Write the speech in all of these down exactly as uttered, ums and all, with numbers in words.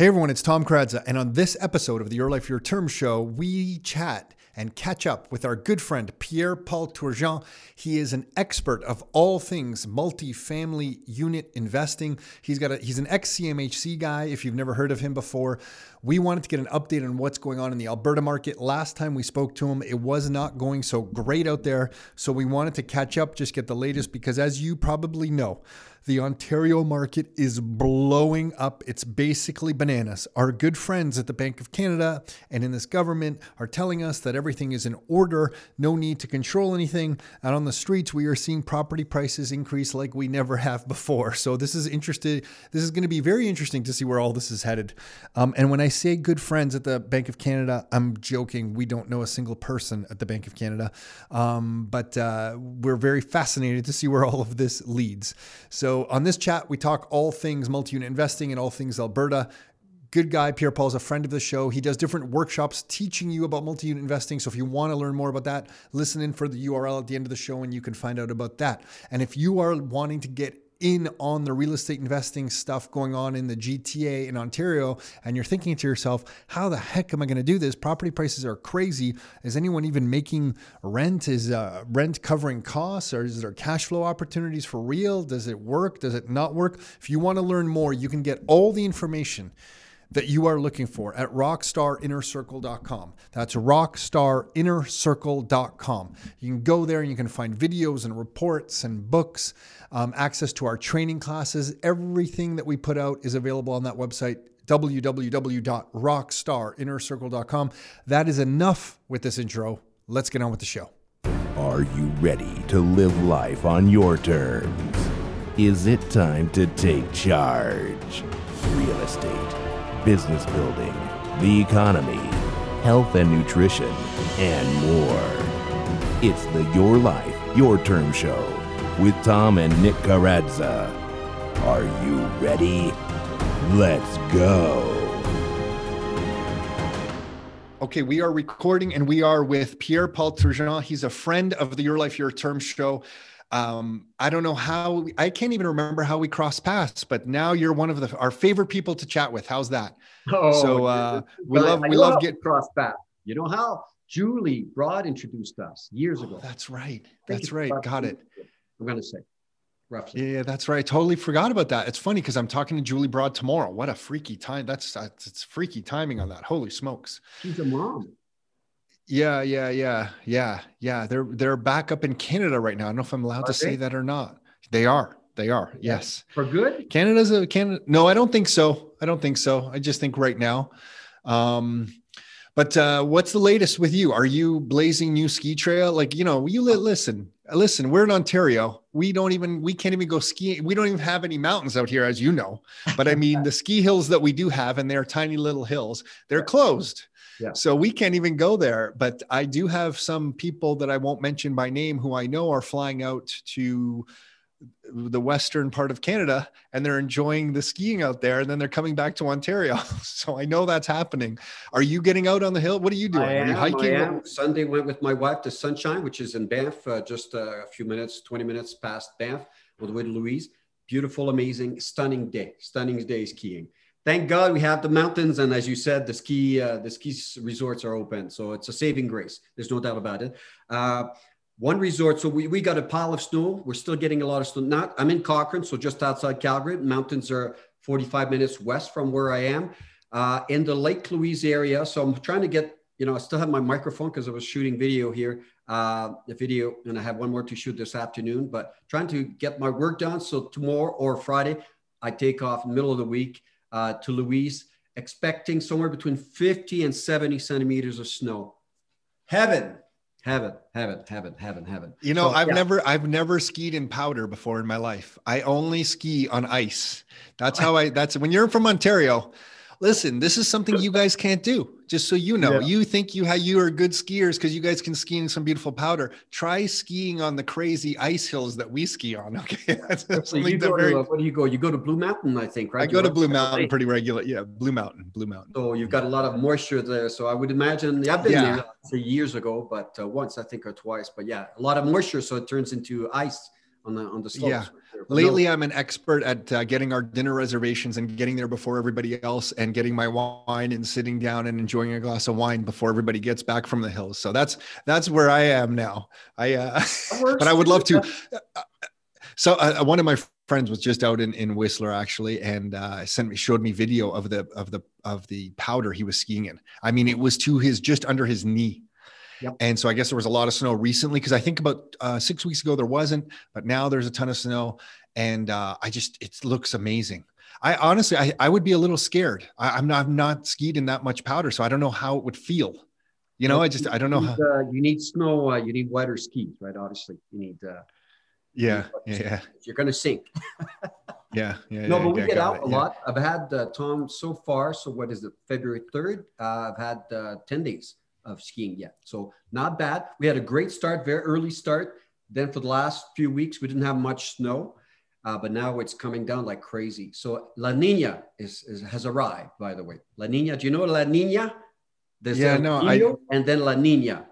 Hey everyone, it's Tom Kradza, and on this episode of the Your Life, Your Terms show, we chat and catch up with our good friend, Pierre-Paul Turgeon. He is an expert of all things multifamily unit investing. He's got a, he's an ex-C M H C guy, if you've never heard of him before. We wanted to get an update on what's going on in the Alberta market. Last time we spoke to him, it was not going so great out there, so we wanted to catch up, just get the latest, because as you probably know, the Ontario market is blowing up. It's basically bananas. Our good friends at the Bank of Canada and in this government are telling us that everything is in order, no need to control anything. Out on the streets, we are seeing property prices increase like we never have before. So this is interesting. This is going to be very interesting to see where all this is headed. Um, and when I say good friends at the Bank of Canada, I'm joking. We don't know a single person at the Bank of Canada. Um, but uh, we're very fascinated to see where all of this leads. So So on this chat, we talk all things multi-unit investing and all things Alberta. Good guy. Pierre-Paul's a friend of the show. He does different workshops teaching you about multi-unit investing. So if you want to learn more about that, listen in for the U R L at the end of the show and you can find out about that. And if you are wanting to get in on the real estate investing stuff going on in the G T A in Ontario, and you're thinking to yourself, how the heck am I going to do this? Property prices are crazy. Is anyone even making rent? Is uh, rent covering costs, or is there cash flow opportunities for real? Does it work? Does it not work? If you want to learn more, you can get all the information that you are looking for at rock star inner circle dot com. That's rock star inner circle dot com. You can go there and you can find videos and reports and books, um, access to our training classes. Everything that we put out is available on that website, w w w dot rock star inner circle dot com. That is enough with this intro. Let's get on with the show. Are you ready to live life on your terms? Is it time to take charge? Real estate, business building, the economy, health and nutrition, and more. It's the Your Life, Your Terms show with Tom and Nick Kradza. Are you ready? Let's go. Okay, we are recording and we are with Pierre-Paul Turgeon. He's a friend of the Your Life, Your Terms show. Um, I don't know how, I can't even remember how we crossed paths, but now you're one of the, our favorite people to chat with. How's that? Oh, so, uh, we well, love, I we love getting crossed paths. You know how Julie Broad introduced us years ago. Oh, that's right. That's right. Got it. I'm going to say roughly. Yeah, that's right. Totally forgot about that. It's funny because I'm talking to Julie Broad tomorrow. What a freaky time. That's, that's it's freaky timing on that. Holy smokes. She's a mom. Yeah, yeah, yeah, yeah, yeah. They're they're back up in Canada right now. I don't know if I'm allowed are to they? say that or not. They are. They are. Yes. For good? Canada's a Canada. No, I don't think so. I don't think so. I just think right now. Um, but uh, what's the latest with you? Are you blazing new ski trail? Like, you know, you li- listen, listen, we're in Ontario. We don't even, we can't even go skiing. We don't even have any mountains out here, as you know. But I mean, the ski hills that we do have, and they're tiny little hills, they're closed. Yeah. So we can't even go there, but I do have some people that I won't mention by name who I know are flying out to the western part of Canada and they're enjoying the skiing out there and then they're coming back to Ontario. So I know that's happening. Are you getting out on the hill? What are you doing? I am, are you hiking? I am. Sunday went with my wife to Sunshine, which is in Banff, uh, just a few minutes, twenty minutes past Banff, all the way to Louise. Beautiful, amazing, stunning day, stunning day skiing. Thank God we have the mountains. And as you said, the ski uh, the ski resorts are open. So it's a saving grace. There's no doubt about it. Uh, one resort, so we, we got a pile of snow. We're still getting a lot of snow. Not, I'm in Cochrane, so just outside Calgary. Mountains are forty-five minutes west from where I am uh, in the Lake Louise area. So I'm trying to get, you know, I still have my microphone because I was shooting video here, uh, the video, and I have one more to shoot this afternoon, but trying to get my work done. So tomorrow or Friday, I take off in the middle of the week. Uh, to Louise, expecting somewhere between fifty and seventy centimeters of snow. Heaven, heaven, heaven, heaven, heaven, heaven. You know, so, I've yeah. never, I've never skied in powder before in my life. I only ski on ice. That's how I, that's when you're from Ontario. Listen, this is something you guys can't do. Just so you know, yeah. you think you how you are good skiers because you guys can ski in some beautiful powder. Try skiing on the crazy ice hills that we ski on. Okay, that's so you go very... to, uh, where do you go? You go to Blue Mountain, I think, right? I go to Blue Mountain pretty regular. Yeah, Blue Mountain, Blue Mountain. So you've got a lot of moisture there. So I would imagine yeah, I've been yeah. there three years ago, but uh, once I think or twice. But yeah, a lot of moisture, so it turns into ice on the on the slopes. Yeah. Lately, no. I'm an expert at uh, getting our dinner reservations and getting there before everybody else, and getting my wine and sitting down and enjoying a glass of wine before everybody gets back from the hills. So that's that's where I am now. I uh, but I would love to. So uh, one of my friends was just out in, in Whistler actually, and uh, sent me showed me video of the of the of the powder he was skiing in. I mean, it was to his just under his knee. Yep. And so I guess there was a lot of snow recently, because I think about uh, six weeks ago there wasn't, but now there's a ton of snow, and uh, I just, it looks amazing. I honestly, I, I would be a little scared. I, I'm not, I'm not skied in that much powder, so I don't know how it would feel. You know, I just, I don't know how. Uh, you need snow, uh, you need wetter skis, right? Obviously you need. Uh, yeah, you need yeah, yeah. You're going to sink. yeah, yeah. No, yeah, but we yeah, get out it, a yeah. lot. I've had uh, Tom so far. So what is it? February third. Uh, I've had uh, ten days. Of skiing yet. So not bad. We had a great start, very early start. Then for the last few weeks, we didn't have much snow, uh, but now it's coming down like crazy. So La Niña is, is has arrived, by the way. La Niña, do you know La Niña? There's yeah, El no, Niño, I, and then La Niña.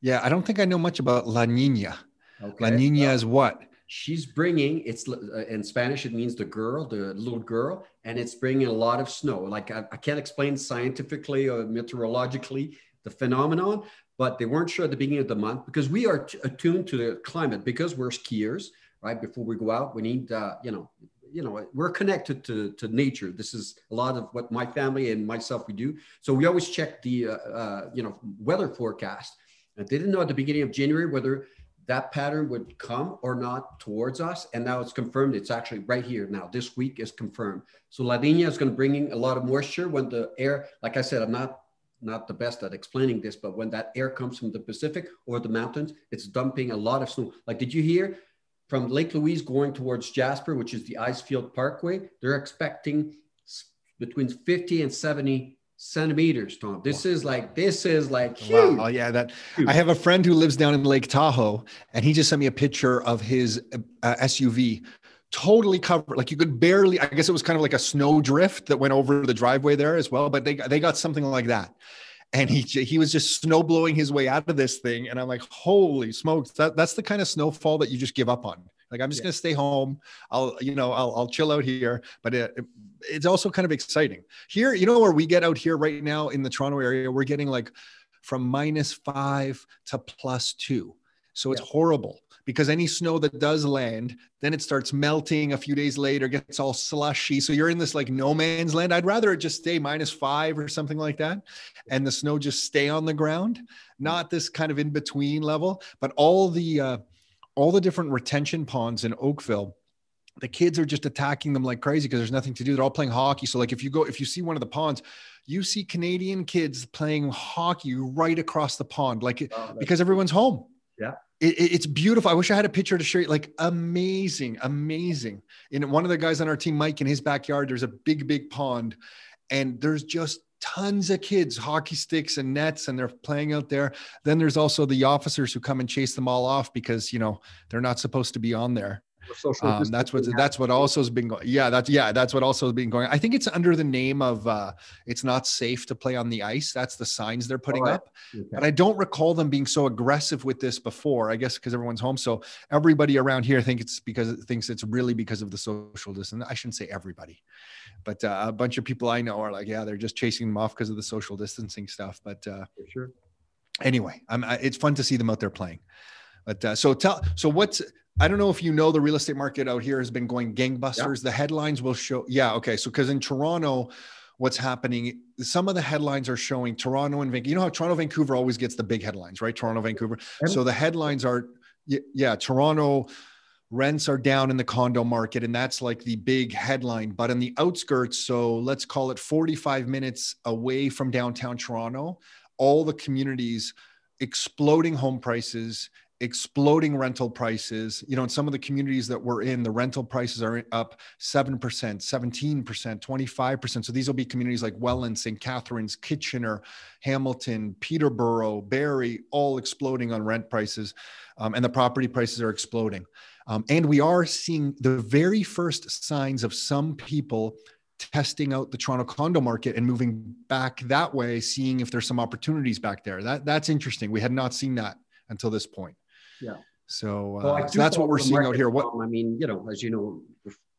Yeah, I don't think I know much about La Niña. Okay. La Niña uh, is what? She's bringing, it's uh, in Spanish, it means the girl, the little girl, and it's bringing a lot of snow. Like I, I can't explain scientifically or meteorologically the phenomenon, but they weren't sure at the beginning of the month, because we are t- attuned to the climate, because we're skiers, right? Before we go out, we need, uh, you know, you know, we're connected to, to nature. This is a lot of what my family and myself, we do. So we always check the, uh, uh, you know, weather forecast. And they didn't know at the beginning of January whether that pattern would come or not towards us. And now it's confirmed. It's actually right here now. This week is confirmed. So La Niña is going to bring in a lot of moisture when the air, like I said, I'm not, not the best at explaining this, but when that air comes from the Pacific or the mountains, it's dumping a lot of snow. Like, did you hear from Lake Louise going towards Jasper, which is the Icefield Parkway? They're expecting between fifty and seventy centimeters, Tom. This is like, this is like, huge. Wow, yeah, that huge. I have a friend who lives down in Lake Tahoe, and he just sent me a picture of his uh, S U V totally covered. Like you could barely, I guess it was kind of like a snow drift that went over the driveway there as well, but they, they got something like that. And he, he was just snow blowing his way out of this thing. And I'm like, holy smokes, that, that's the kind of snowfall that you just give up on. Like, I'm just yeah. going to stay home. I'll, you know, I'll, I'll chill out here, but it, it, it's also kind of exciting here. You know, where we get out here right now in the Toronto area, we're getting like from minus five to plus two. So yeah. It's horrible, because any snow that does land, then it starts melting a few days later, gets all slushy. So you're in this like no man's land. I'd rather it just stay minus five or something like that, and the snow just stay on the ground, not this kind of in between level. But all the, uh, all the different retention ponds in Oakville, the kids are just attacking them like crazy because there's nothing to do. They're all playing hockey. So like, if you go, if you see one of the ponds, you see Canadian kids playing hockey right across the pond, like oh, because everyone's home. Yeah. It, it, it's beautiful. I wish I had a picture to show you. Like amazing, amazing. And one of the guys on our team, Mike, in his backyard, there's a big, big pond, and there's just tons of kids, hockey sticks and nets, and they're playing out there. Then there's also the officers who come and chase them all off because, you know, they're not supposed to be on there. Um, that's what, that's what also has been going. Yeah. That's, yeah. That's what also has been going. I think it's under the name of, uh, it's not safe to play on the ice. That's the signs they're putting up, but I don't recall them being so aggressive with this before, I guess, because everyone's home. So everybody around here think it's because thinks it's really because of the social distance. I shouldn't say everybody, but uh, a bunch of people I know are like, yeah, they're just chasing them off because of the social distancing stuff. But uh, For sure. anyway, I'm, I, it's fun to see them out there playing. But uh, so tell, so what's, I don't know if you know, the real estate market out here has been going gangbusters. Yep. The headlines will show. Yeah. Okay. So, cause in Toronto, what's happening, some of the headlines are showing Toronto and Vancouver. You know how Toronto, Vancouver always gets the big headlines, right? Toronto, Vancouver. Yep. So the headlines are, yeah, Toronto rents are down in the condo market. And that's like the big headline, but in the outskirts. So let's call it forty-five minutes away from downtown Toronto, all the communities exploding home prices, exploding rental prices. You know, in some of the communities that we're in, the rental prices are up seven percent, seventeen percent, twenty-five percent. So these will be communities like Welland, Saint Catharines, Kitchener, Hamilton, Peterborough, Barrie, all exploding on rent prices. Um, and the property prices are exploding. Um, and we are seeing the very first signs of some people testing out the Toronto condo market and moving back that way, seeing if there's some opportunities back there. That, that's interesting. We had not seen that until this point. Yeah. So, uh, well, so that's what we're seeing out here. What I mean, you know, as you know,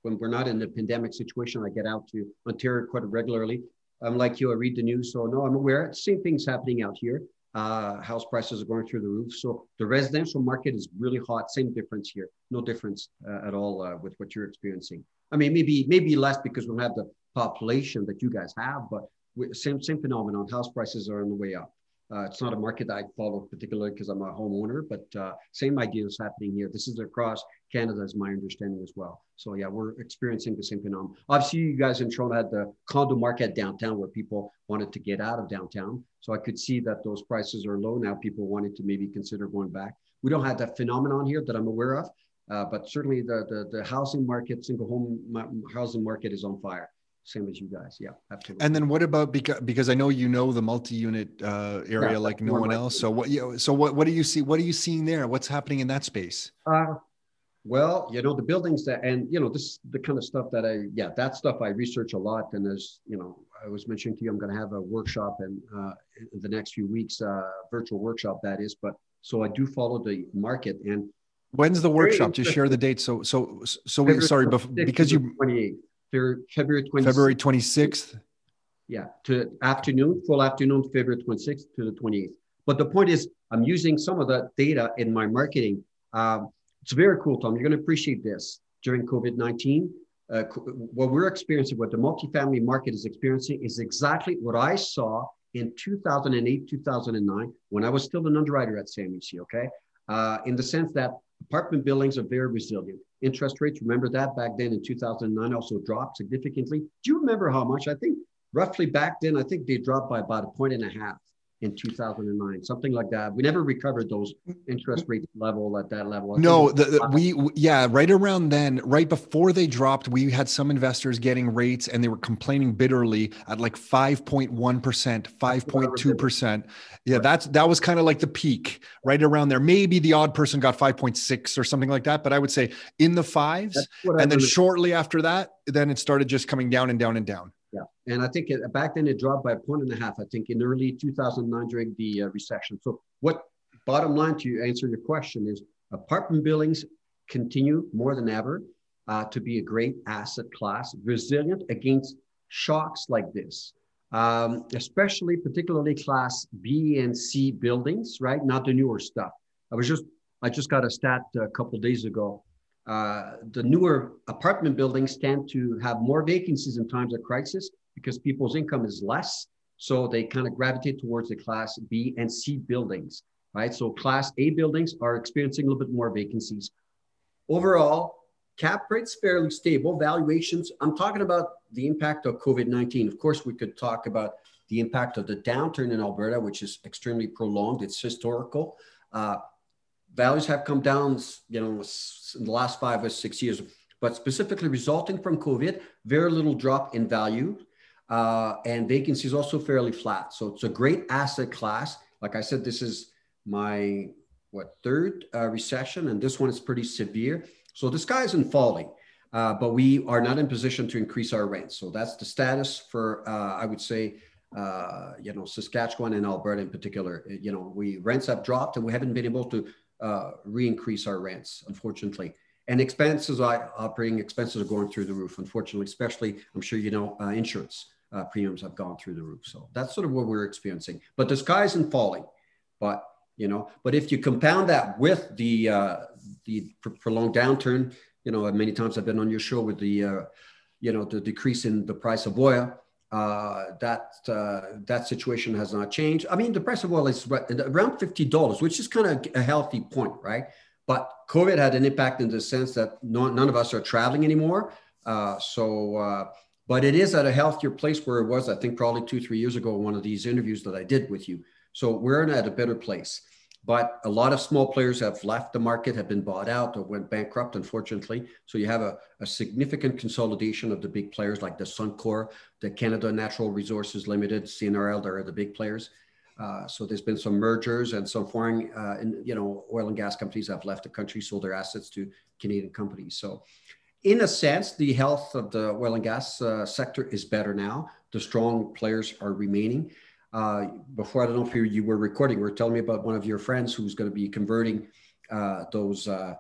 when we're not in the pandemic situation, I get out to Ontario quite regularly. I'm like you, I read the news. So no, I'm aware. Same thing's happening out here. Uh, house prices are going through the roof. So the residential market is really hot. Same difference here. No difference uh, at all uh, with what you're experiencing. I mean, maybe maybe less because we don't have the population that you guys have, but we, same, same phenomenon. House prices are on the way up. Uh, it's not a market that I follow particularly because I'm a homeowner, but uh, same idea is happening here. This is across Canada is my understanding as well. So yeah, we're experiencing the same phenomenon. Obviously, you guys in Toronto had the condo market downtown where people wanted to get out of downtown. So I could see that those prices are low now. People wanted to maybe consider going back. We don't have that phenomenon here that I'm aware of, uh, but certainly the, the the housing market, single home housing market is on fire. Same as you guys. Yeah, absolutely. And then what about, because, because I know, you know, the multi-unit uh, area, yeah, like no one else. Unit. So what, you know, so what, what do you see? What are you seeing there? What's happening in that space? Uh, well, you know, the buildings that, and you know, this is the kind of stuff that I, yeah, that stuff I research a lot. And as you know, I was mentioning to you, I'm going to have a workshop in, uh, in the next few weeks, uh, virtual workshop that is, but so I do follow the market. And when's the workshop? Just share the date. So, so, so we, sorry, because you, twenty-eighth. February twenty-sixth. February twenty-sixth. Yeah, to afternoon, full afternoon, February twenty-sixth to the twenty-eighth. But the point is, I'm using some of that data in my marketing. Um, it's very cool, Tom. You're going to appreciate this. During COVID nineteen, uh, what we're experiencing, what the multifamily market is experiencing is exactly what I saw in two thousand eight, two thousand nine, when I was still an underwriter at C M H C, okay? Uh, in the sense that apartment buildings are very resilient. Interest rates, remember that back then in two thousand nine also dropped significantly. Do you remember how much? I think roughly back then, I think they dropped by about a point and a half in two thousand nine, something like that. We never recovered those interest rate level at that level. I no, the, the, we, yeah, right around then, right before they dropped, we had some investors getting rates and they were complaining bitterly at like five point one percent, five point two percent. Yeah, that's, that was kind of like the peak right around there. Maybe the odd person got five point six or something like that, but I would say in the fives. And then shortly after that, then it started just coming down and down and down. Yeah. And I think it, back then it dropped by a point and a half, I think in early two thousand nine during the uh, recession. So what bottom line to answer your question is apartment buildings continue more than ever uh, to be a great asset class, resilient against shocks like this, um, especially particularly class B and C buildings, right? Not the newer stuff. I was just, I just got a stat a couple days ago. Uh, the newer apartment buildings tend to have more vacancies in times of crisis because people's income is less. So they kind of gravitate towards the class B and C buildings, right? So class A buildings are experiencing a little bit more vacancies. Overall, cap rates fairly stable, valuations. I'm talking about the impact of COVID nineteen. Of course, we could talk about the impact of the downturn in Alberta, which is extremely prolonged. It's historical. Uh, Values have come down, you know, in the last five or six years, but specifically resulting from COVID, very little drop in value, uh, and vacancies also fairly flat. So it's a great asset class. Like I said, this is my what third uh, recession, and this one is pretty severe. So the sky isn't falling, uh, but we are not in position to increase our rents. So that's the status for, uh, I would say, uh, you know, Saskatchewan and Alberta in particular. You know, we rents have dropped, and we haven't been able to uh, re-increase our rents, unfortunately. And expenses, are, operating expenses are going through the roof, unfortunately, especially, I'm sure you know, uh, insurance uh, premiums have gone through the roof. So that's sort of what we're experiencing. But the sky isn't falling, but, you know, but if you compound that with the, uh, the pr- prolonged downturn, you know, many times I've been on your show with the, uh, you know, the decrease in the price of oil, uh, that, uh, that situation has not changed. I mean, the price of oil is around fifty dollars, which is kind of a healthy point, right? But COVID had an impact in the sense that no, none of us are traveling anymore. Uh, so, uh, but it is at a healthier place where it was, I think probably two, three years ago, one of these interviews that I did with you. So we're at a better place, but a lot of small players have left the market, have been bought out or went bankrupt, unfortunately. So you have a, a significant consolidation of the big players like the Suncor, the Canada Natural Resources Limited, C N R L, they're the big players. Uh, so there's been some mergers and some foreign, uh, and, you know, oil and gas companies have left the country, sold their assets to Canadian companies. So in a sense, the health of the oil and gas uh, sector is better now. The strong players are remaining. Uh, before, I don't know if you, you were recording, you were telling me about one of your friends who's going to be converting uh, those, uh,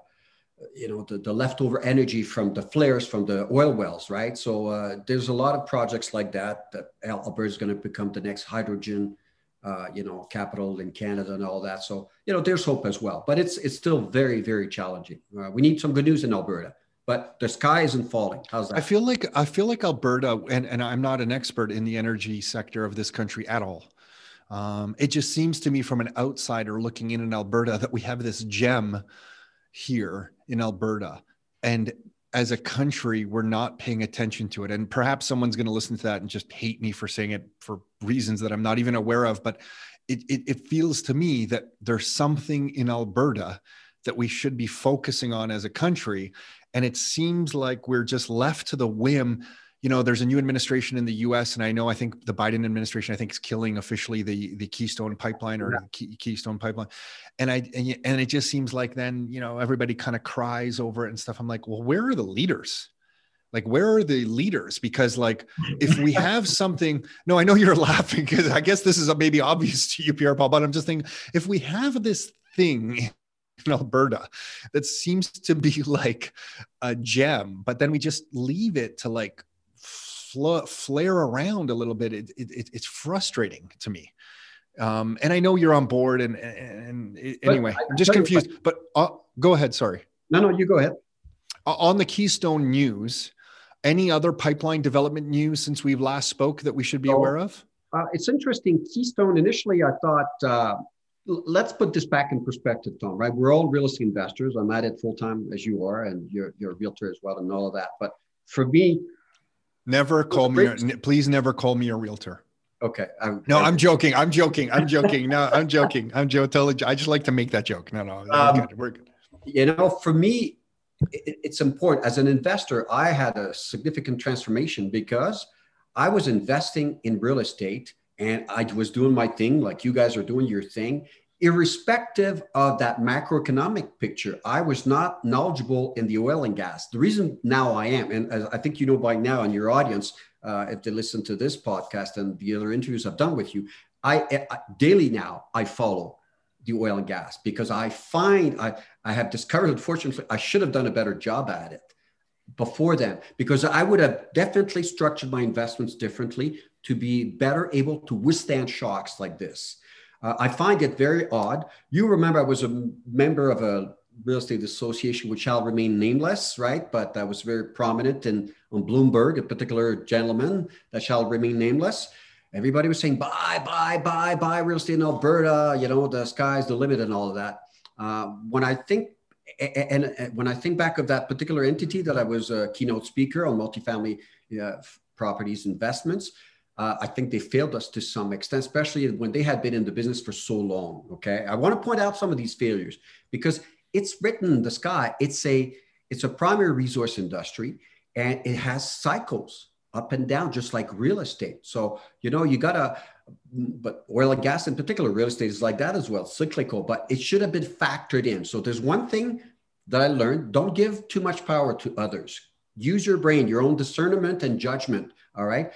you know, the, the leftover energy from the flares from the oil wells, right? So uh, there's a lot of projects like that, that Alberta is going to become the next hydrogen, uh, you know, capital in Canada and all that. So, you know, there's hope as well, but it's, it's still very, very challenging. Uh, we need some good news in Alberta. But the sky isn't falling. How's that? I feel like I feel like Alberta, and, and I'm not an expert in the energy sector of this country at all. Um, it just seems to me from an outsider looking in in Alberta that we have this gem here in Alberta. And as a country, we're not paying attention to it. And perhaps someone's going to listen to that and just hate me for saying it for reasons that I'm not even aware of. But it, it, it feels to me that there's something in Alberta that we should be focusing on as a country. And it seems like we're just left to the whim. You know, there's a new administration in the U S, and I know, I think the Biden administration, I think, is killing officially the, the Keystone Pipeline or yeah. Key, Keystone Pipeline. And I, and, and it just seems like then, you know, everybody kind of cries over it and stuff. I'm like, well, where are the leaders? Like, where are the leaders? Because like, if we have something, no, I know you're laughing because I guess this is maybe obvious to you, Pierre-Paul, but I'm just thinking, if we have this thing in Alberta that seems to be like a gem, but then we just leave it to like fl- flare around a little bit. It, it, it's frustrating to me. Um, and I know you're on board and, and, and anyway, I, I'm just confused, you, but uh, go ahead. Sorry. No, no, you go ahead. Uh, on the Keystone news, any other pipeline development news since we've last spoke that we should be so, aware of? Uh, it's interesting. Keystone, initially I thought, uh, let's put this back in perspective, Tom, right? We're all real estate investors. I'm at it full-time as you are, and you're, you're a realtor as well and all of that. But for me... Never call me, a, please never call me a realtor. Okay. I'm, no, I'm joking. I'm joking. I'm joking. No, I'm joking. I'm Joe. Totally, I just like to make that joke. No, no, um, we're good. We're good. You know, for me, it, it's important. As an investor, I had a significant transformation because I was investing in real estate and I was doing my thing, like you guys are doing your thing, irrespective of that macroeconomic picture. I was not knowledgeable in the oil and gas. The reason now I am, and as I think you know by now in your audience, uh, if they listen to this podcast and the other interviews I've done with you, I, I daily now I follow the oil and gas because I find, I, I have discovered, unfortunately, I should have done a better job at it before then, because I would have definitely structured my investments differently to be better able to withstand shocks like this. Uh, I find it very odd. You remember I was a member of a real estate association, which shall remain nameless, right? But I was very prominent in, on Bloomberg, a particular gentleman that shall remain nameless. Everybody was saying, buy, buy, buy, buy real estate in Alberta, you know, the sky's the limit and all of that. Uh, when I think And, and when I think back of that particular entity that I was a keynote speaker on multifamily uh, properties investments, uh, I think they failed us to some extent, especially when they had been in the business for so long. Okay, I want to point out some of these failures because it's written in the sky. It's a it's a primary resource industry and it has cycles up and down, just like real estate. So you know you gotta. But oil and gas in particular, real estate is like that as well, cyclical, but it should have been factored in. So there's one thing that I learned, don't give too much power to others. Use your brain, your own discernment and judgment, all right?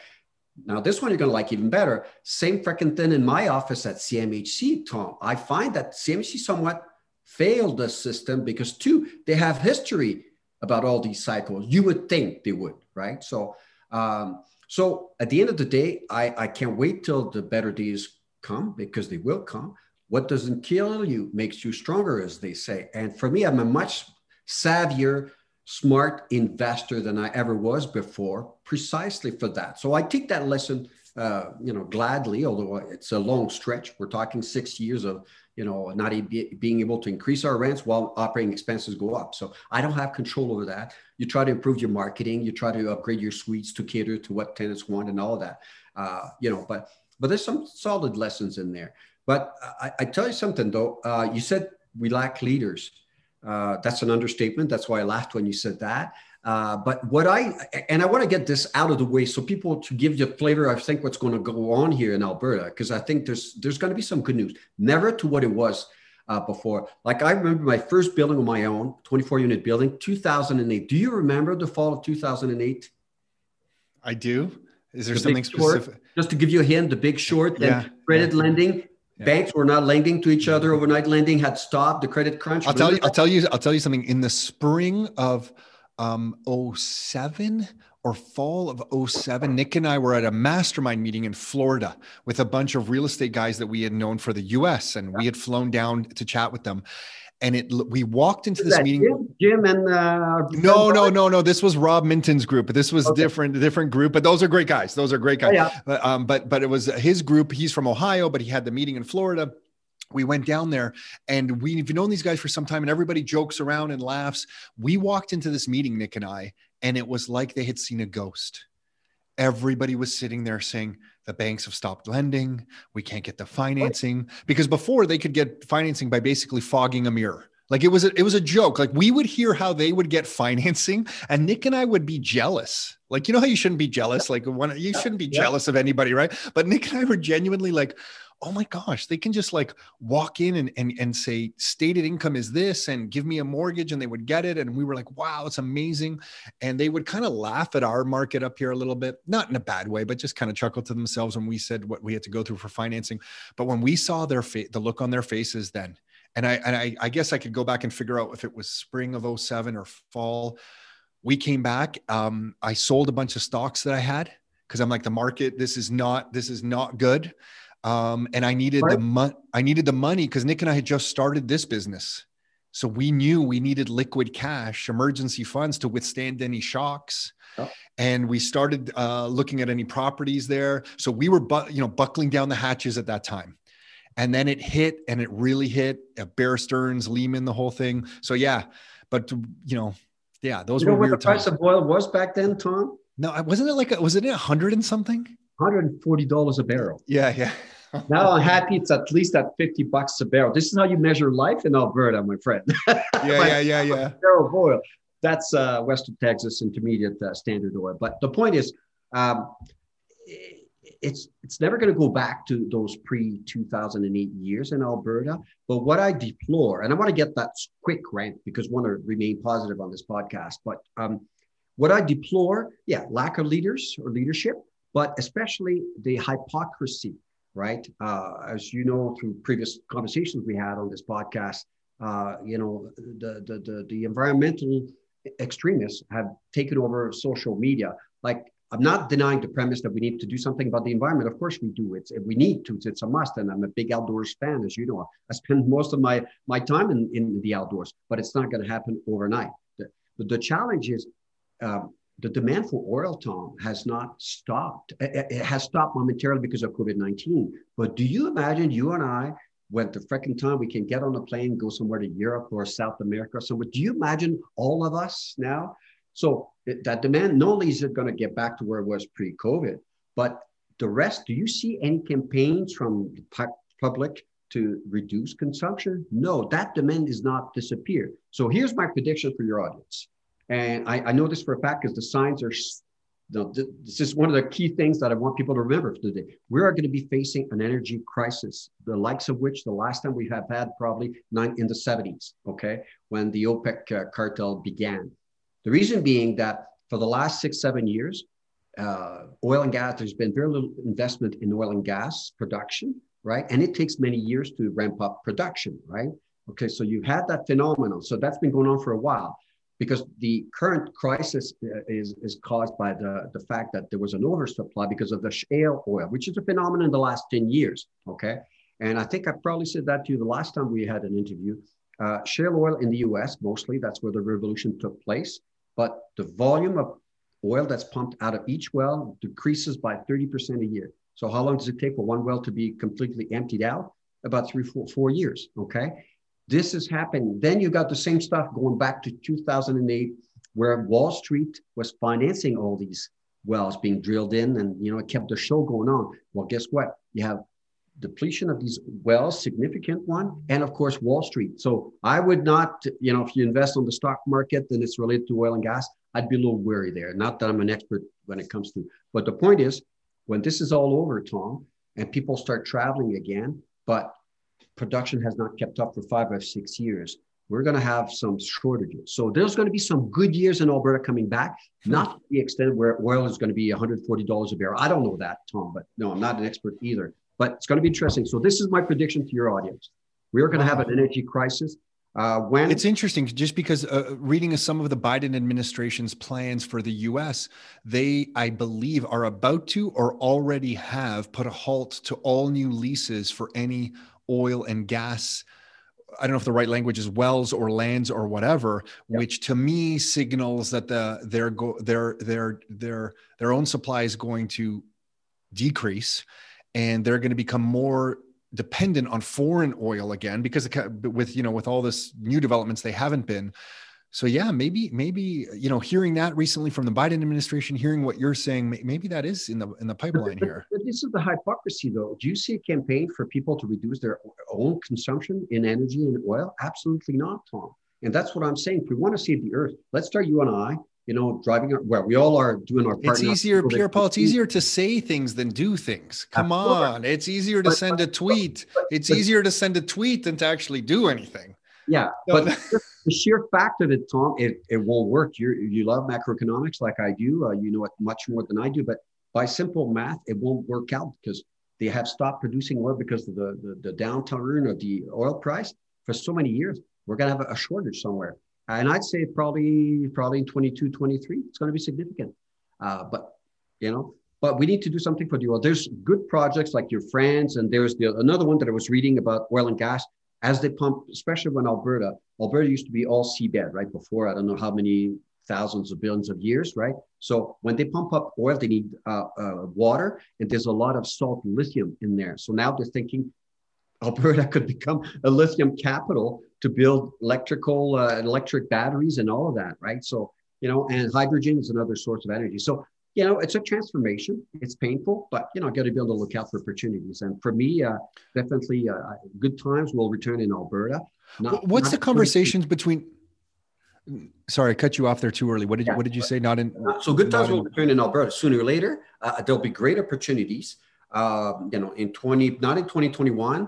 Now, this one you're going to like even better. Same freaking thing in my office at C M H C, Tom. I find that C M H C somewhat failed the system because two, they have history about all these cycles. You would think they would, right? So, um, So at the end of the day, I, I can't wait till the better days come because they will come. What doesn't kill you makes you stronger, as they say. And for me, I'm a much savvier, smart investor than I ever was before, precisely for that. So I take that lesson, uh, you know, gladly, although it's a long stretch. We're talking six years of, you know, not a, being able to increase our rents while operating expenses go up. So I don't have control over that. You try to improve your marketing. You try to upgrade your suites to cater to what tenants want and all of that. Uh, you know, but but there's some solid lessons in there. But I, I tell you something, though. Uh, you said we lack leaders. Uh, that's an understatement. That's why I laughed when you said that. Uh, but what I, and I want to get this out of the way so people to give you a flavor, I think what's going to go on here in Alberta, because I think there's there's going to be some good news, never to what it was uh, before. Like I remember my first building on my own, twenty-four unit building, two thousand eight. Do you remember the fall of two thousand eight? I do. Is there the something specific? Short, just to give you a hint, The Big Short, then yeah. credit yeah. lending. Yeah. Banks were not lending to each other. Overnight lending had stopped. The credit crunch. I'll tell you. I'll tell you. I'll tell you something. In the spring of um, oh seven or fall of oh seven, Nick and I were at a mastermind meeting in Florida with a bunch of real estate guys that we had known for the U S, and yeah. we had flown down to chat with them. And it, we walked into this meeting. Jim, Jim and uh, no, no, no, no. This was Rob Minton's group. This was okay. different, different group. But those are great guys. Those are great guys. Oh, yeah. um, but but it was his group. He's from Ohio, but he had the meeting in Florida. We went down there, and we've known these guys for some time, and everybody jokes around and laughs. We walked into this meeting, Nick and I, and it was like they had seen a ghost. Everybody was sitting there saying, the banks have stopped lending. We can't get the financing, because before they could get financing by basically fogging a mirror. Like it was, a, it was a joke. Like we would hear how they would get financing, and Nick and I would be jealous. Like, you know how you shouldn't be jealous. Like one, you shouldn't be yeah. jealous of anybody. Right. But Nick and I were genuinely like, oh my gosh, they can just like walk in and, and, and say stated income is this and give me a mortgage, and they would get it. And we were like, wow, it's amazing. And they would kind of laugh at our market up here a little bit, not in a bad way, but just kind of chuckle to themselves when we said what we had to go through for financing. But when we saw their fa- the look on their faces then, and I, and I, I guess I could go back and figure out if it was spring of oh seven or fall, we came back. Um, I sold a bunch of stocks that I had, because I'm like, the market, this is not, this is not good. Um, and I needed right. the money, I needed the money because Nick and I had just started this business. So we knew we needed liquid cash, emergency funds to withstand any shocks. Oh. And we started, uh, looking at any properties there. So we were, bu- you know, buckling down the hatches at that time. And then it hit, and it really hit at Bear Stearns, Lehman, the whole thing. So yeah, but you know, yeah, those you were know weird what the times. Price of oil was back then, Tom? No, wasn't it like, a, was it a hundred and something? one hundred forty dollars a barrel. Yeah, yeah. Now I'm happy it's at least at fifty bucks a barrel. This is how you measure life in Alberta, my friend. Yeah, yeah, yeah, yeah. Barrel of oil. That's uh, Western Texas Intermediate uh, Standard Oil. But the point is, um, it's it's never going to go back to those pre two thousand eight years in Alberta. But what I deplore, and I want to get that quick rant because I want to remain positive on this podcast. But um, what I deplore, yeah, lack of leaders or leadership. But especially the hypocrisy, right? Uh, as you know, through previous conversations we had on this podcast, uh, you know, the, the the the environmental extremists have taken over social media. Like, I'm not denying the premise that we need to do something about the environment. Of course we do. It's we need to. It's, it's a must. And I'm a big outdoors fan, as you know. I spend most of my my time in, in the outdoors, but it's not going to happen overnight. The, the challenge is. Um, The demand for oil, Tom, has not stopped. It has stopped momentarily because of COVID nineteen. But do you imagine you and I, when the freaking time we can get on a plane, go somewhere to Europe or South America or somewhere, do you imagine all of us now? So that demand, not only is it going to get back to where it was pre-COVID, but the rest, do you see any campaigns from the public to reduce consumption? No, that demand is not disappeared. So here's my prediction for your audience. And I, I know this for a fact because the signs are, you know, this is one of the key things that I want people to remember for today. We are going to be facing an energy crisis, the likes of which the last time we have had probably nine in the seventies, okay, when the OPEC uh, cartel began. The reason being that for the last six, seven years, uh, oil and gas, there's been very little investment in oil and gas production, right? And it takes many years to ramp up production, right? Okay, so you've had that phenomenon. So that's been going on for a while. Because the current crisis is, is caused by the, the fact that there was an oversupply because of the shale oil, which is a phenomenon in the last ten years, okay? And I think I probably said that to you the last time we had an interview. Uh, shale oil in the U S, mostly, that's where the revolution took place. But the volume of oil that's pumped out of each well decreases by thirty percent a year. So how long does it take for one well to be completely emptied out? About three, four, four years, okay? This is happening. Then you got the same stuff going back to two thousand eight, where Wall Street was financing all these wells being drilled in, and you know it kept the show going on. Well, guess what? You have depletion of these wells, significant one, and of course Wall Street. So I would not, you know, if you invest on the stock market and it's related to oil and gas, I'd be a little wary there. Not that I'm an expert when it comes to, but the point is, when this is all over, Tom, and people start traveling again, but production has not kept up for five or six years, we're going to have some shortages. So there's going to be some good years in Alberta coming back, not to the extent where oil is going to be one hundred forty dollars a barrel. I don't know that, Tom, but no, I'm not an expert either. but it's going to be interesting. So this is my prediction to your audience. We are going to have an energy crisis. Uh, when it's interesting, just because uh, reading some of the Biden administration's plans for the U S, they, I believe, are about to or already have put a halt to all new leases for any oil and gas. I don't know if the right language is wells or lands or whatever, yep. Which to me signals that the their go their their their their own supply is going to decrease, and they're going to become more dependent on foreign oil again, because with, you know, with all this new developments, they haven't been. So yeah, maybe, maybe, you know, hearing that recently from the Biden administration, hearing what you're saying, maybe that is in the, in the pipeline but, here. But this is the hypocrisy though. Do you see a campaign for people to reduce their own consumption in energy and oil? Absolutely not, Tom. And that's what I'm saying. If we want to save the earth, let's start you and I, you know, driving our, well, we all are doing our part. It's easier, Pierre-Paul, it's easier to say things than do things. Come on. It's easier to send a tweet. It's easier to send a tweet than to actually do anything. Yeah. So, but the sheer fact of it, Tom, it, it won't work. You you love macroeconomics like I do. Uh, you know it much more than I do. But by simple math, it won't work out because they have stopped producing oil because of the, the, the downturn of the oil price for so many years. We're going to have a, a shortage somewhere. And I'd say probably probably in twenty-two, twenty-three, it's going to be significant. Uh, but, you know, but we need to do something for the oil. There's good projects like your friends. And there's the, another one that I was reading about oil and gas as they pump, especially when Alberta, Alberta used to be all seabed, right? Before, I don't know how many thousands of billions of years, right? So when they pump up oil, they need uh, uh, water. And there's a lot of salt and lithium in there. So now they're thinking Alberta could become a lithium capital to build electrical, uh, electric batteries and all of that, right? So, you know, and hydrogen is another source of energy. So, you know, it's a transformation. It's painful, but, you know, got to be on the lookout for opportunities. And for me, uh, definitely uh, good times will return in Alberta. Not, What's not the conversations between... Sorry, I cut you off there too early. What did, yeah, what did you say? Not in... So good times in, will return in Alberta sooner or later. Uh, there'll be great opportunities, uh, you know, in twenty, not in twenty twenty-one,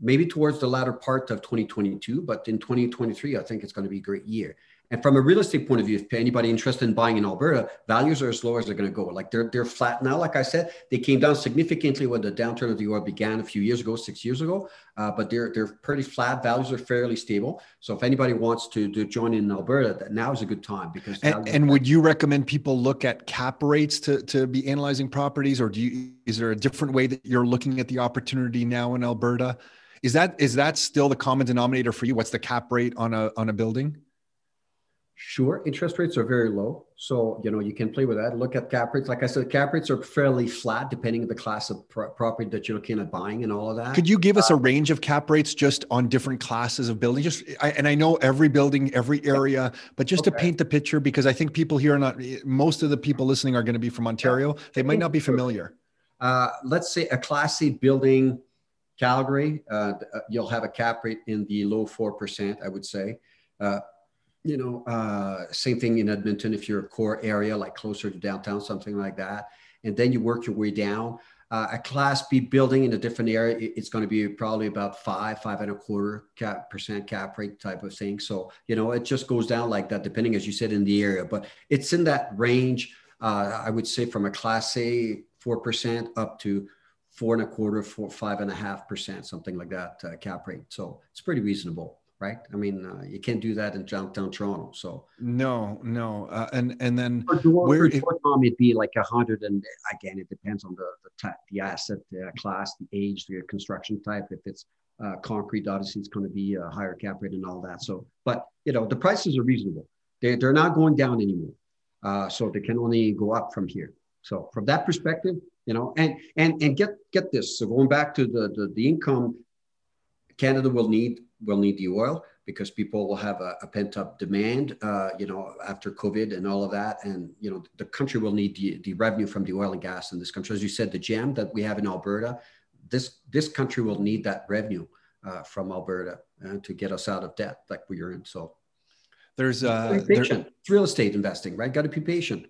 maybe towards the latter part of twenty twenty-two, but in twenty twenty-three, I think it's going to be a great year. And from a real estate point of view, if anybody interested in buying in Alberta, values are as low as they're going to go. Like they're, they're flat now. Like I said, they came down significantly when the downturn of the oil began a few years ago, six years ago, uh, but they're, they're pretty flat. Values are fairly stable. So if anybody wants to, to join in Alberta, that now is a good time because. And, and would you recommend people look at cap rates to, to be analyzing properties, or do you, is there a different way that you're looking at the opportunity now in Alberta? Is that, is that still the common denominator for you? What's the cap rate on a, on a building? Sure. Interest rates are very low. So, you know, you can play with that. Look at cap rates. Like I said, cap rates are fairly flat, depending on the class of pro property that you're looking at buying and all of that. Could you give us uh, a range of cap rates just on different classes of buildings? Just, I, and I know every building, every area, but just okay. to paint the picture, because I think people here are not, most of the people listening are going to be from Ontario. They might not be familiar. Uh, let's say a Class C building, Calgary, uh, you'll have a cap rate in the low four percent, I would say. Uh, You know, uh, same thing in Edmonton, if you're a core area, like closer to downtown, something like that. And then you work your way down. Uh, a Class B building in a different area, it's going to be probably about five, five and a quarter cap percent cap rate type of thing. So, you know, it just goes down like that, depending, as you said, in the area. But it's in that range, uh, I would say, from a Class A four percent up to four and a quarter, four, five and a half percent, something like that uh, cap rate. So it's pretty reasonable. Right. I mean, uh, you can't do that in downtown Toronto. So no, no. Uh, and, and then for Toronto, where for Toronto, it'd be like a hundred. And again, it depends on the, the, type, the asset, the class, the age, the construction type. If it's uh, concrete, obviously it's going to be a higher cap rate and all that. So, but you know, the prices are reasonable. They, they're not going down anymore. Uh, so they can only go up from here. So from that perspective, you know, and, and, and get, get this. So going back to the, the, the income, Canada will need, will need the oil because people will have a, a pent up demand, uh, you know, after COVID and all of that. And, you know, the country will need the, the revenue from the oil and gas in this country. As you said, the gem that we have in Alberta, this, this country will need that revenue uh, from Alberta uh, to get us out of debt like we are in. So there's uh, there, it's real estate investing, right? Got to be patient.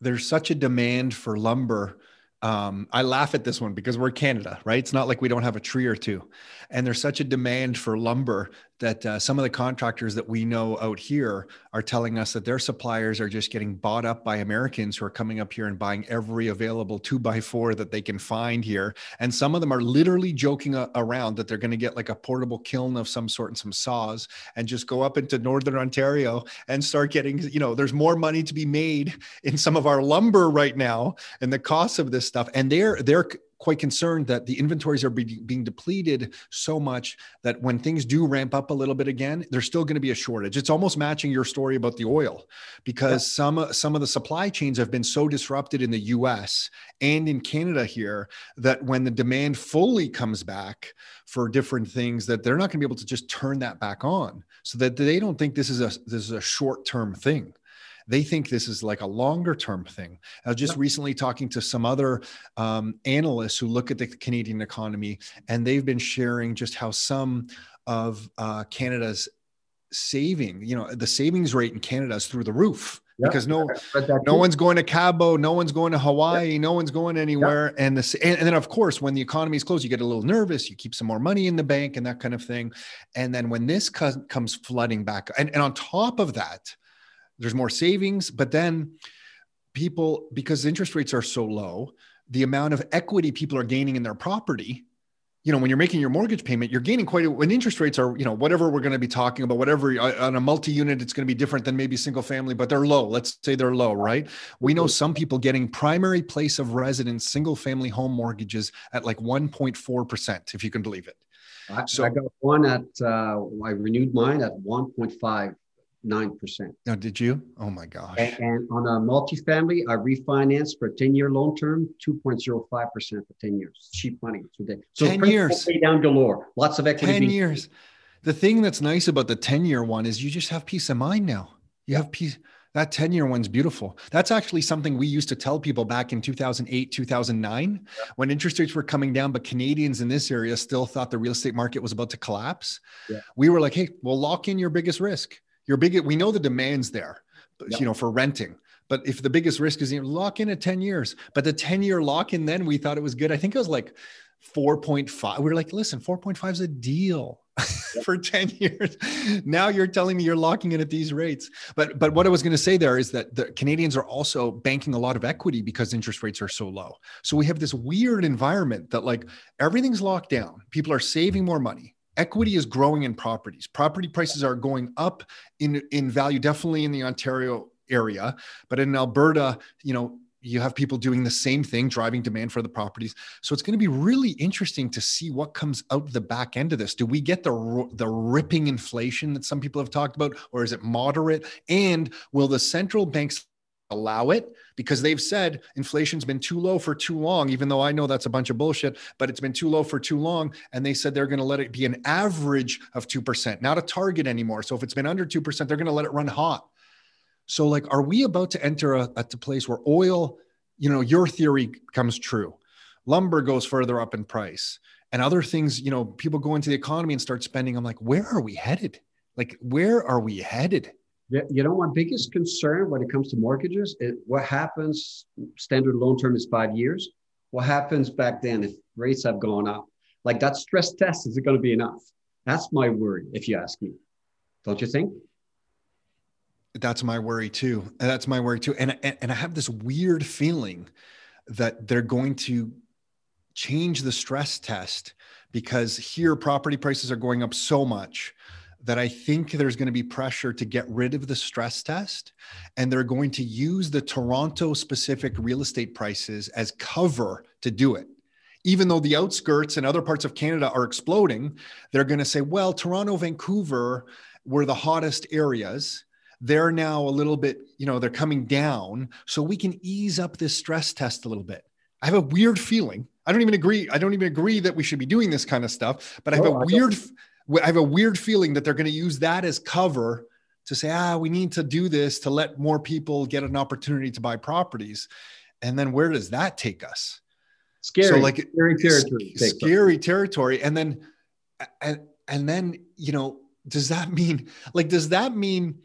There's such a demand for lumber. Um, I laugh at this one because we're Canada, right? It's not like we don't have a tree or two. And there's such a demand for lumber that uh, some of the contractors that we know out here are telling us that their suppliers are just getting bought up by Americans who are coming up here and buying every available two by four that they can find here. And some of them are literally joking a- around that they're going to get like a portable kiln of some sort and some saws and just go up into Northern Ontario and start getting, you know, there's more money to be made in some of our lumber right now and the cost of this stuff. And they're, they're, quite concerned that the inventories are be- being depleted so much that when things do ramp up a little bit again, there's still going to be a shortage. It's almost matching your story about the oil, because yeah. some some of the supply chains have been so disrupted in the U S and in Canada here that when the demand fully comes back for different things, that they're not going to be able to just turn that back on, so that they don't think this is a this is a short-term thing. They think this is like a longer term thing. I was just recently talking to some other um, analysts who look at the Canadian economy, and they've been sharing just how some of uh, Canada's saving, you know, the savings rate in Canada is through the roof. Yep. Because no, no one's going to Cabo, no one's going to Hawaii, yep. no one's going anywhere. Yep. And, the, and, and then, of course, when the economy is closed, you get a little nervous, you keep some more money in the bank and that kind of thing. And then when this co- comes flooding back, and, and on top of that, there's more savings, but then people, because interest rates are so low, the amount of equity people are gaining in their property, you know, when you're making your mortgage payment, you're gaining quite a, when interest rates are, you know, whatever we're going to be talking about, whatever on a multi-unit, it's going to be different than maybe single family, but they're low. Let's say they're low, right? We know some people getting primary place of residence, single family home mortgages at like one point four percent, if you can believe it. I, so I got one at, uh, I renewed mine at one point five. Nine percent. No, did you? Oh my gosh! And, and on a multifamily, I refinanced for a ten-year loan term, two point zero five percent for ten years. Cheap money today. So ten years pay down galore. Lots of equity. Ten being- years. The thing that's nice about the ten-year one is you just have peace of mind now. You have peace. That ten-year one's beautiful. That's actually something we used to tell people back in two thousand eight, two thousand nine, yeah. when interest rates were coming down, but Canadians in this area still thought the real estate market was about to collapse. Yeah. We were like, hey, well, lock in your biggest risk. Your big, we know the demand's there, yep. you know, for renting. But if the biggest risk is you lock in at ten years, but the ten-year lock in, then we thought it was good. I think it was like four point five. We were like, listen, four point five is a deal yep. for ten years. Now you're telling me you're locking in at these rates. But but what I was going to say there is that the Canadians are also banking a lot of equity because interest rates are so low. So we have this weird environment that like everything's locked down. People are saving more money. Equity is growing in properties. Property prices are going up in, in value, definitely in the Ontario area, but in Alberta, you know, you have people doing the same thing, driving demand for the properties. So it's going to be really interesting to see what comes out the back end of this. Do we get the, the ripping inflation that some people have talked about, or is it moderate? And will the central banks allow it? Because they've said inflation's been too low for too long, even though I know that's a bunch of bullshit, but it's been too low for too long. And they said they're going to let it be an average of two percent, not a target anymore. So if it's been under two percent, they're going to let it run hot. So like, are we about to enter a, a place where oil, you know, your theory comes true. Lumber goes further up in price and other things, you know, people go into the economy and start spending. I'm like, where are we headed? Like, where are we headed? You know, my biggest concern when it comes to mortgages is what happens, standard loan term is five years. What happens back then if rates have gone up? Like that stress test, is it going to be enough? That's my worry, if you ask me. Don't you think? That's my worry too. That's my worry too. And, and, and I have this weird feeling that they're going to change the stress test because here property prices are going up so much that I think there's going to be pressure to get rid of the stress test. And they're going to use the Toronto specific real estate prices as cover to do it. Even though the outskirts and other parts of Canada are exploding, they're going to say, well, Toronto, Vancouver were the hottest areas. They're now a little bit, you know, they're coming down. So we can ease up this stress test a little bit. I have a weird feeling. I don't even agree. I don't even agree that we should be doing this kind of stuff, but I have oh, a I weird... Don't. I have a weird feeling that they're going to use that as cover to say, ah, we need to do this to let more people get an opportunity to buy properties. And then where does that take us? Scary, so like, scary territory. Sc- scary up. territory. And then, and, and then, you know, does that mean, like, does that mean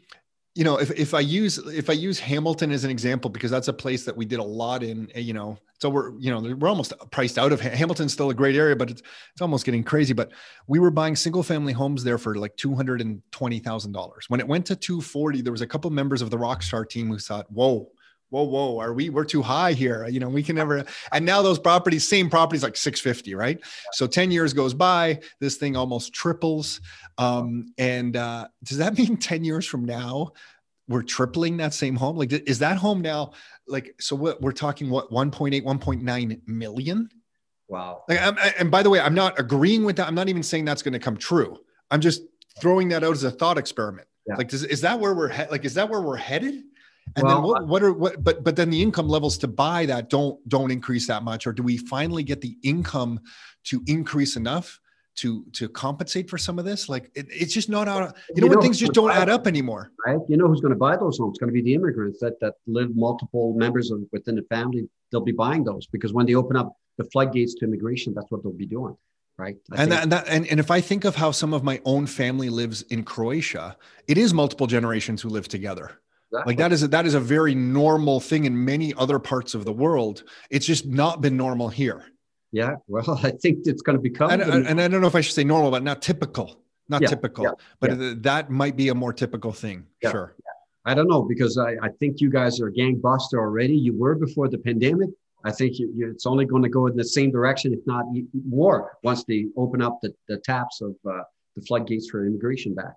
you know, if, if I use, if I use Hamilton as an example, because that's a place that we did a lot in, you know, so we're, you know, we're almost priced out of ha- Hamilton's still a great area, but it's, it's almost getting crazy. But we were buying single family homes there for like two hundred twenty thousand dollars. When it went to two forty, there was a couple members of the Rockstar team who thought, whoa, whoa, whoa, are we, we're too high here. You know, we can never, and now those properties, same properties, like six fifty, right? So ten years goes by, this thing almost triples. Um, and uh, does that mean ten years from now, we're tripling that same home? Like, is that home now, like, so what we're talking, what, one point eight, one point nine million? Wow. Like, I'm, I, and by the way, I'm not agreeing with that. I'm not even saying that's going to come true. I'm just throwing that out as a thought experiment. Yeah. Like, does, is that where we're he- like, is that where we're headed? And well, then what, what are, what, but, but then the income levels to buy that don't, don't increase that much, or do we finally get the income to increase enough to, to compensate for some of this? Like, it, it's just not out of, you, you know, know when things just don't add up anymore. Right. You know, who's going to buy those homes? It's going to be the immigrants that, that live multiple members of within the family. They'll be buying those, because when they open up the floodgates to immigration, that's what they'll be doing. Right. I and, that, and that, and and if I think of how some of my own family lives in Croatia, it is multiple generations who live together. Exactly. Like that is a, that is a very normal thing in many other parts of the world. It's just not been normal here. Yeah, well, I think it's going to become. And, and, and I don't know if I should say normal, but not typical, not yeah, typical. Yeah, but yeah. that might be a more typical thing. Yeah, sure. Yeah. I don't know, because I, I think you guys are a gangbuster already. You were before the pandemic. I think you, you, it's only going to go in the same direction, if not more, once they open up the, the taps of uh, the floodgates for immigration back.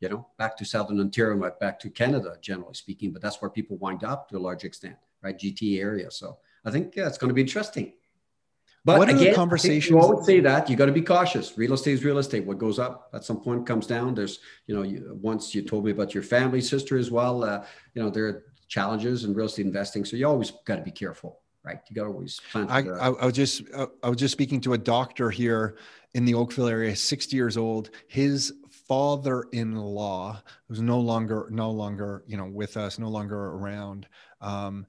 You know, back to Southern Ontario, back to Canada, generally speaking, but that's where people wind up to a large extent, right? G T A area. So I think yeah, it's going to be interesting. But what again, conversations? You always say that you got to be cautious. Real estate is real estate. What goes up at some point comes down. There's, you know, you, once you told me about your family's history as well. Uh, you know, there are challenges in real estate investing, so you always got to be careful, right? You got to always plan. I, I, I was just, I, I was just speaking to a doctor here in the Oakville area, sixty years old. His father-in-law, who's no longer, no longer, you know, with us, no longer around, um,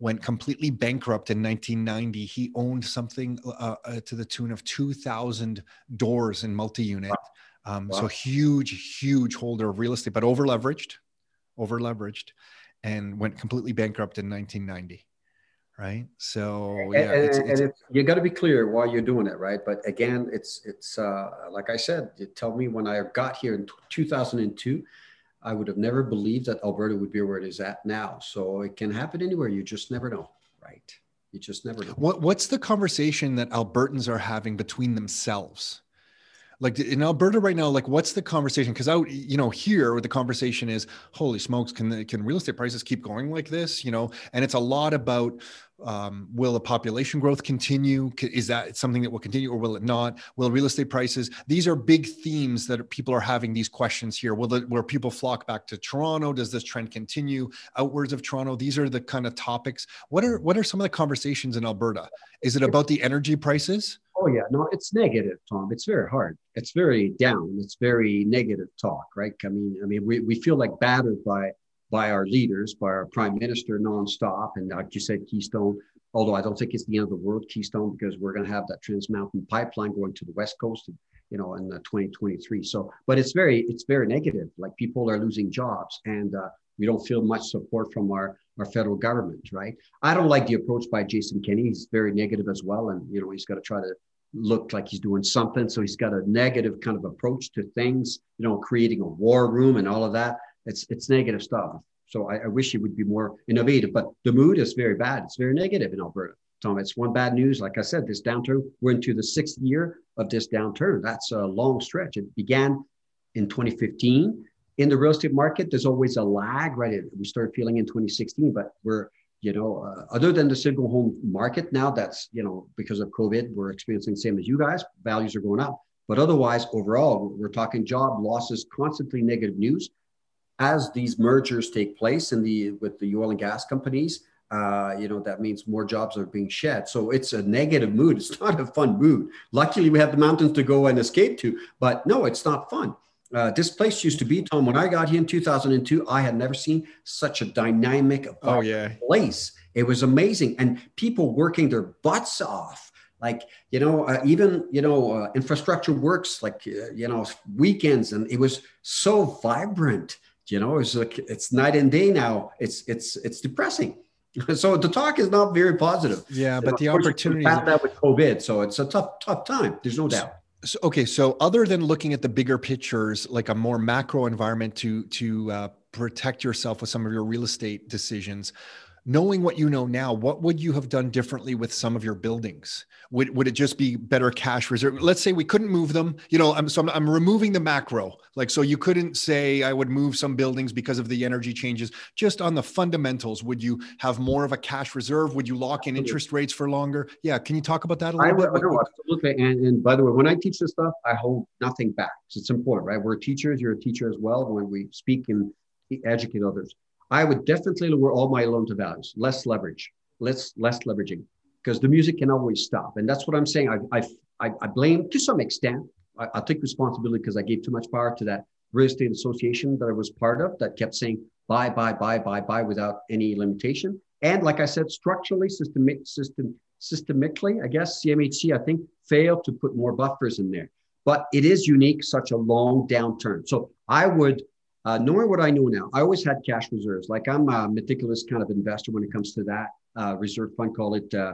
went completely bankrupt in nineteen ninety. He owned something uh, uh, to the tune of two thousand doors in multi-unit. Um, wow. So huge, huge holder of real estate, but over-leveraged, over-leveraged, and went completely bankrupt in nineteen ninety. Right. So yeah, and, it's, it's, and it's, you got to be clear while you're doing it. Right. But again, it's, it's uh, like I said, you tell me when I got here in two thousand two, I would have never believed that Alberta would be where it is at now. So it can happen anywhere. You just never know. Right. You just never know. What, what's the conversation that Albertans are having between themselves? Like in Alberta right now, like what's the conversation? Because I, you know, here the conversation is, holy smokes, can the, can real estate prices keep going like this? You know, and it's a lot about um, will the population growth continue? Is that something that will continue, or will it not? Will real estate prices? These are big themes that people are having these questions here. Will the, will people flock back to Toronto? Does this trend continue outwards of Toronto? These are the kind of topics. What are what are some of the conversations in Alberta? Is it about the energy prices? Oh yeah, no, it's negative, Tom. It's very hard. It's very down. It's very negative talk, right? I mean, I mean, we, we feel like battered by by our leaders, by our prime minister nonstop, and like you said, Keystone. Although I don't think it's the end of the world, Keystone, because we're going to have that Trans Mountain pipeline going to the West Coast, you know, in twenty twenty-three. So, but it's very, it's very negative. Like people are losing jobs, and uh, we don't feel much support from our. Our federal government, right? I don't like the approach by Jason Kenney. He's very negative as well. And, you know, he's got to try to look like he's doing something. So he's got a negative kind of approach to things, you know, creating a war room and all of that. It's it's negative stuff. So I, I wish he would be more innovative, but the mood is very bad. It's very negative in Alberta, Tom. It's one bad news. Like I said, this downturn, we're into the sixth year of this downturn. That's a long stretch. It began in twenty fifteen. In the real estate market, there's always a lag, right? We started feeling in twenty sixteen, but we're, you know, uh, other than the single home market now, that's, you know, because of COVID, we're experiencing the same as you guys, values are going up. But otherwise, overall, we're talking job losses, constantly negative news. As these mergers take place in the with the oil and gas companies, uh, you know, that means more jobs are being shed. So it's a negative mood. It's not a fun mood. Luckily, we have the mountains to go and escape to, but no, it's not fun. Uh, this place used to be, Tom, when I got here in two thousand two, I had never seen such a dynamic oh, yeah. place. It was amazing. And people working their butts off, like, you know, uh, even, you know, uh, infrastructure works like, uh, you know, weekends. And it was so vibrant. You know, it's like, it's night and day now. It's, it's, it's depressing. So the talk is not very positive. Yeah, but the opportunity that with COVID, so it's a tough, tough time. There's no doubt. So, okay, so other than looking at the bigger pictures, like a more macro environment to to uh, protect yourself with some of your real estate decisions, knowing what you know now, what would you have done differently with some of your buildings? Would would it just be better cash reserve? Let's say we couldn't move them. You know, I'm so I'm, I'm removing the macro. Like, so you couldn't say I would move some buildings because of the energy changes. Just on the fundamentals, would you have more of a cash reserve? Would you lock in interest rates for longer? Yeah, can you talk about that a little I would, bit? No, absolutely. And, and by the way, when I teach this stuff, I hold nothing back. So it's important, right? We're teachers. You're a teacher as well. When we speak and educate others, I would definitely lower all my loan to values, less leverage, less less leveraging, because the music can always stop. And that's what I'm saying. I I, I blame, to some extent, I, I take responsibility because I gave too much power to that real estate association that I was part of that kept saying buy, buy, buy, buy, buy without any limitation. And like I said, structurally, systemic, system, systemically, I guess C M H C, I think, failed to put more buffers in there. But it is unique, such a long downturn. So I would... Uh, knowing what I know now, I always had cash reserves. Like, I'm a meticulous kind of investor when it comes to that uh, reserve fund, call it uh,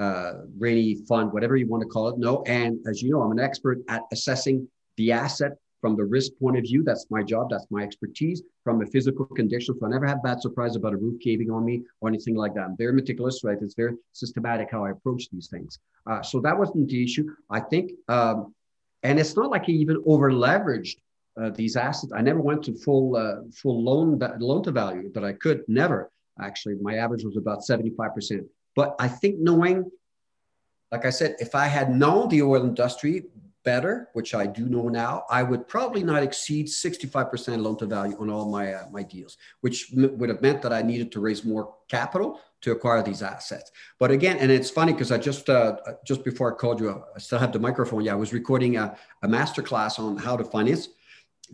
uh, rainy fund, whatever you want to call it. No, and as you know, I'm an expert at assessing the asset from the risk point of view. That's my job. That's my expertise. From a physical condition, so I never have bad surprise about a roof caving on me or anything like that. I'm very meticulous, right? It's very systematic how I approach these things. Uh, so that wasn't the issue, I think. Um, and it's not like I even over leveraged Uh, these assets. I never went to full uh, full loan loan to value, but I could never. Actually, my average was about seventy-five percent. But I think knowing, like I said, if I had known the oil industry better, which I do know now, I would probably not exceed sixty-five percent loan to value on all my uh, my deals, which m- would have meant that I needed to raise more capital to acquire these assets. But again, and it's funny because I just uh, just before I called you, I still have the microphone. Yeah, I was recording a, a masterclass on how to finance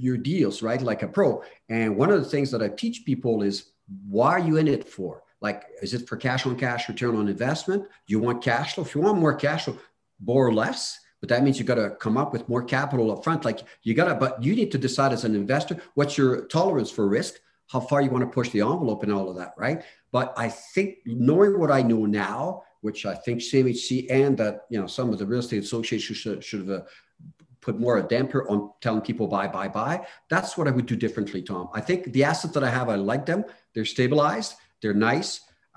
your deals, right? Like a pro. And one of the things that I teach people is, why are you in it for? Like, is it for cash on cash return on investment? Do you want cash flow? If you want more cash flow, borrow less, but that means you got to come up with more capital up front. Like, you got to, but you need to decide as an investor, what's your tolerance for risk, how far you want to push the envelope and all of that, right? But I think knowing what I know now, which I think C M H C and that, you know, some of the real estate associations should, should have uh, put more a damper on telling people buy, buy, buy. That's what I would do differently, Tom. I think the assets that I have, I like them. They're stabilized. They're nice.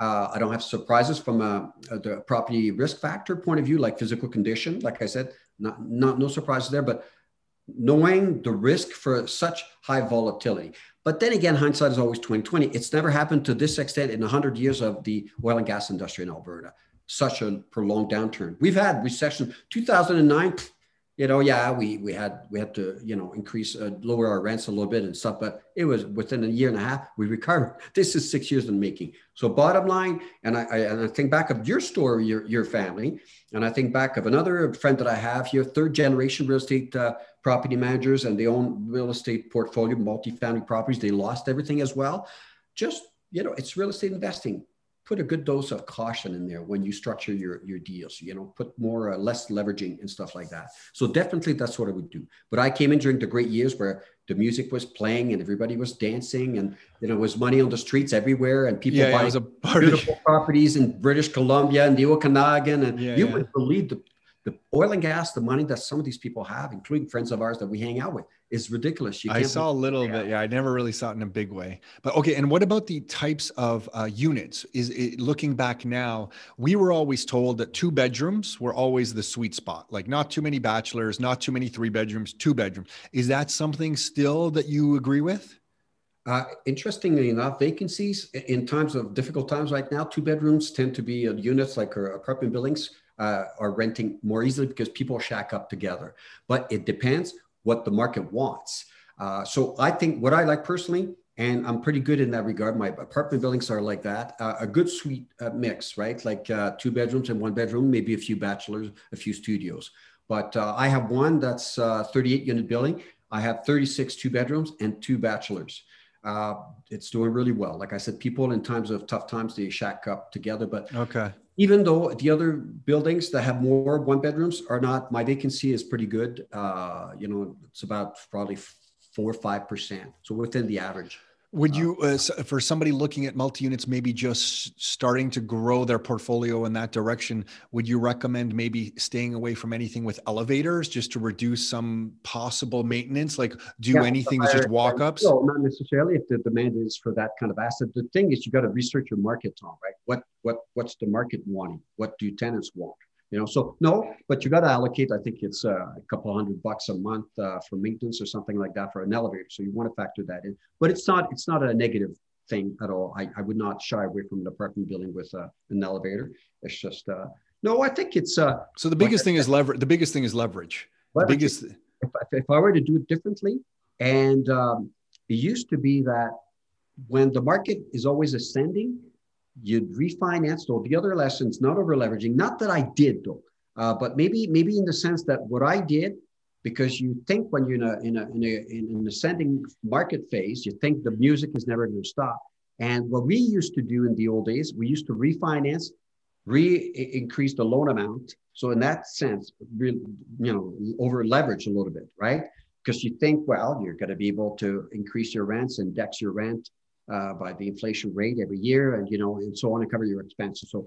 Uh, I don't have surprises from a, a, the property risk factor point of view, like physical condition. Like I said, not, not no surprises there, but knowing the risk for such high volatility. But then again, hindsight is always twenty twenty. It's never happened to this extent in one hundred years of the oil and gas industry in Alberta. Such a prolonged downturn. We've had recession, two thousand nine, you know, yeah, we we had we had to, you know, increase, uh, lower our rents a little bit and stuff, but it was within a year and a half, we recovered. This is six years in the making. So bottom line, and I, I and I think back of your story, your your family, and I think back of another friend that I have here, third generation real estate uh, property managers, and they own real estate portfolio, multifamily properties. They lost everything as well. Just, you know, it's real estate investing. Put a good dose of caution in there when you structure your, your deals, you know, put more or less leveraging and stuff like that. So definitely that's what I would do. But I came in during the great years where the music was playing and everybody was dancing and, you know, there was money on the streets everywhere and people yeah, buying yeah, beautiful properties in British Columbia and the Okanagan. And yeah, you yeah. would believe the, the oil and gas, the money that some of these people have, including friends of ours that we hang out with, is ridiculous. You I saw a little bit. Yeah, I never really saw it in a big way. But okay, and what about the types of uh, units? Is it, looking back now, we were always told that two bedrooms were always the sweet spot. Like, not too many bachelors, not too many three bedrooms, two bedrooms. Is that something still that you agree with? Uh, interestingly enough, vacancies in times of difficult times right now, two bedrooms tend to be uh, units like our apartment buildings uh, are renting more easily because people shack up together. But it depends what the market wants. Uh, so I think what I like personally, and I'm pretty good in that regard, my apartment buildings are like that, uh, a good suite uh, mix, right? Like uh, two bedrooms and one bedroom, maybe a few bachelors, a few studios. But uh, I have one that's uh, thirty-eight unit building. I have thirty-six two bedrooms and two bachelors. Uh, it's doing really well. Like I said, people in times of tough times, they shack up together, but okay. Even though the other buildings that have more one bedrooms are not, my vacancy is pretty good. Uh, you know, it's about probably four or five percent. So within the average. Would you, uh, for somebody looking at multi-units, maybe just starting to grow their portfolio in that direction, would you recommend maybe staying away from anything with elevators just to reduce some possible maintenance? Like do yeah, anything I, just walk-ups? No, not necessarily if the demand is for that kind of asset. The thing is, you got to research your market, Tom, right? What, what, what's the market wanting? What do tenants want? You know, so no, but you got to allocate, I think it's a couple hundred bucks a month uh, for maintenance or something like that for an elevator. So you want to factor that in, but it's not, it's not a negative thing at all. I, I would not shy away from an apartment building with uh, an elevator. It's just, uh, no, I think it's. Uh, so the biggest like thing is leverage. The biggest thing is leverage. The biggest. If, if I were to do it differently, and um, it used to be that when the market is always ascending, you'd refinance though. The other lessons, not over leveraging, not that I did though, uh, but maybe maybe in the sense that what I did, because you think when you're in, a, in, a, in, a, in an ascending market phase, you think the music is never going to stop. And what we used to do in the old days, we used to refinance, re-increase the loan amount. So in that sense, you know, over leverage a little bit, right? Because you think, well, you're going to be able to increase your rents, index your rent, Uh, by the inflation rate every year, and you know, and so on, to cover your expenses. So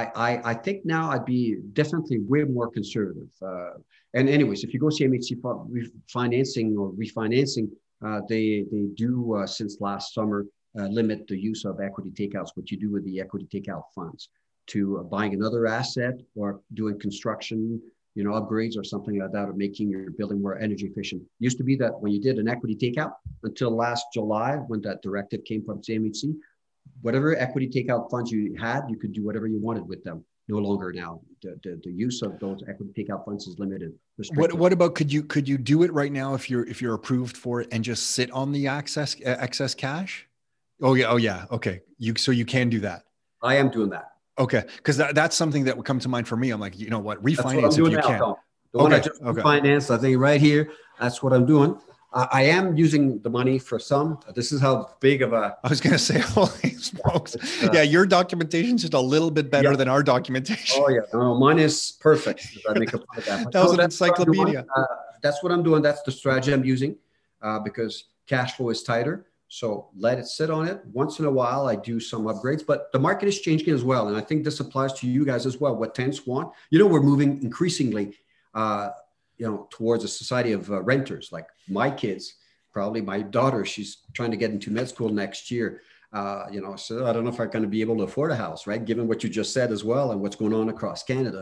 I, I, I think now I'd be definitely way more conservative. Uh, and anyways, if you go C M H C refinancing or refinancing, uh, they they do uh, since last summer uh, limit the use of equity takeouts. What you do with the equity takeout funds to uh, buying another asset or doing construction, you know, upgrades or something like that, or making your building more energy efficient. It used to be that when you did an equity takeout until last July, when that directive came from C M H C, whatever equity takeout funds you had, you could do whatever you wanted with them. No longer now. The, the, the use of those equity takeout funds is limited. What What about could you could you do it right now if you're if you're approved for it and just sit on the excess uh, excess cash? Oh yeah, oh yeah, okay. You so you can do that. I am doing that. Okay, because that, that's something that would come to mind for me. I'm like, you know what, refinance if you now, can. Though. The okay. one I just okay. refinanced, I think right here, that's what I'm doing. Uh, I am using the money for some. This is how big of a... I was going to say, holy smokes. Uh, yeah, your documentation's just a little bit better yeah. than our documentation. Oh, yeah. No, no, mine is perfect. I make a point of that. That was so an that's encyclopedia. What uh, that's what I'm doing. That's the strategy I'm using uh, because cash flow is tighter. So let it sit on it. Once in a while, I do some upgrades, but the market is changing as well. And I think this applies to you guys as well. What tenants want, you know, we're moving increasingly, uh, you know, towards a society of uh, renters, like my kids, probably my daughter, she's trying to get into med school next year. Uh, you know, so I don't know if I'm going to be able to afford a house, right? Given what you just said as well, and what's going on across Canada.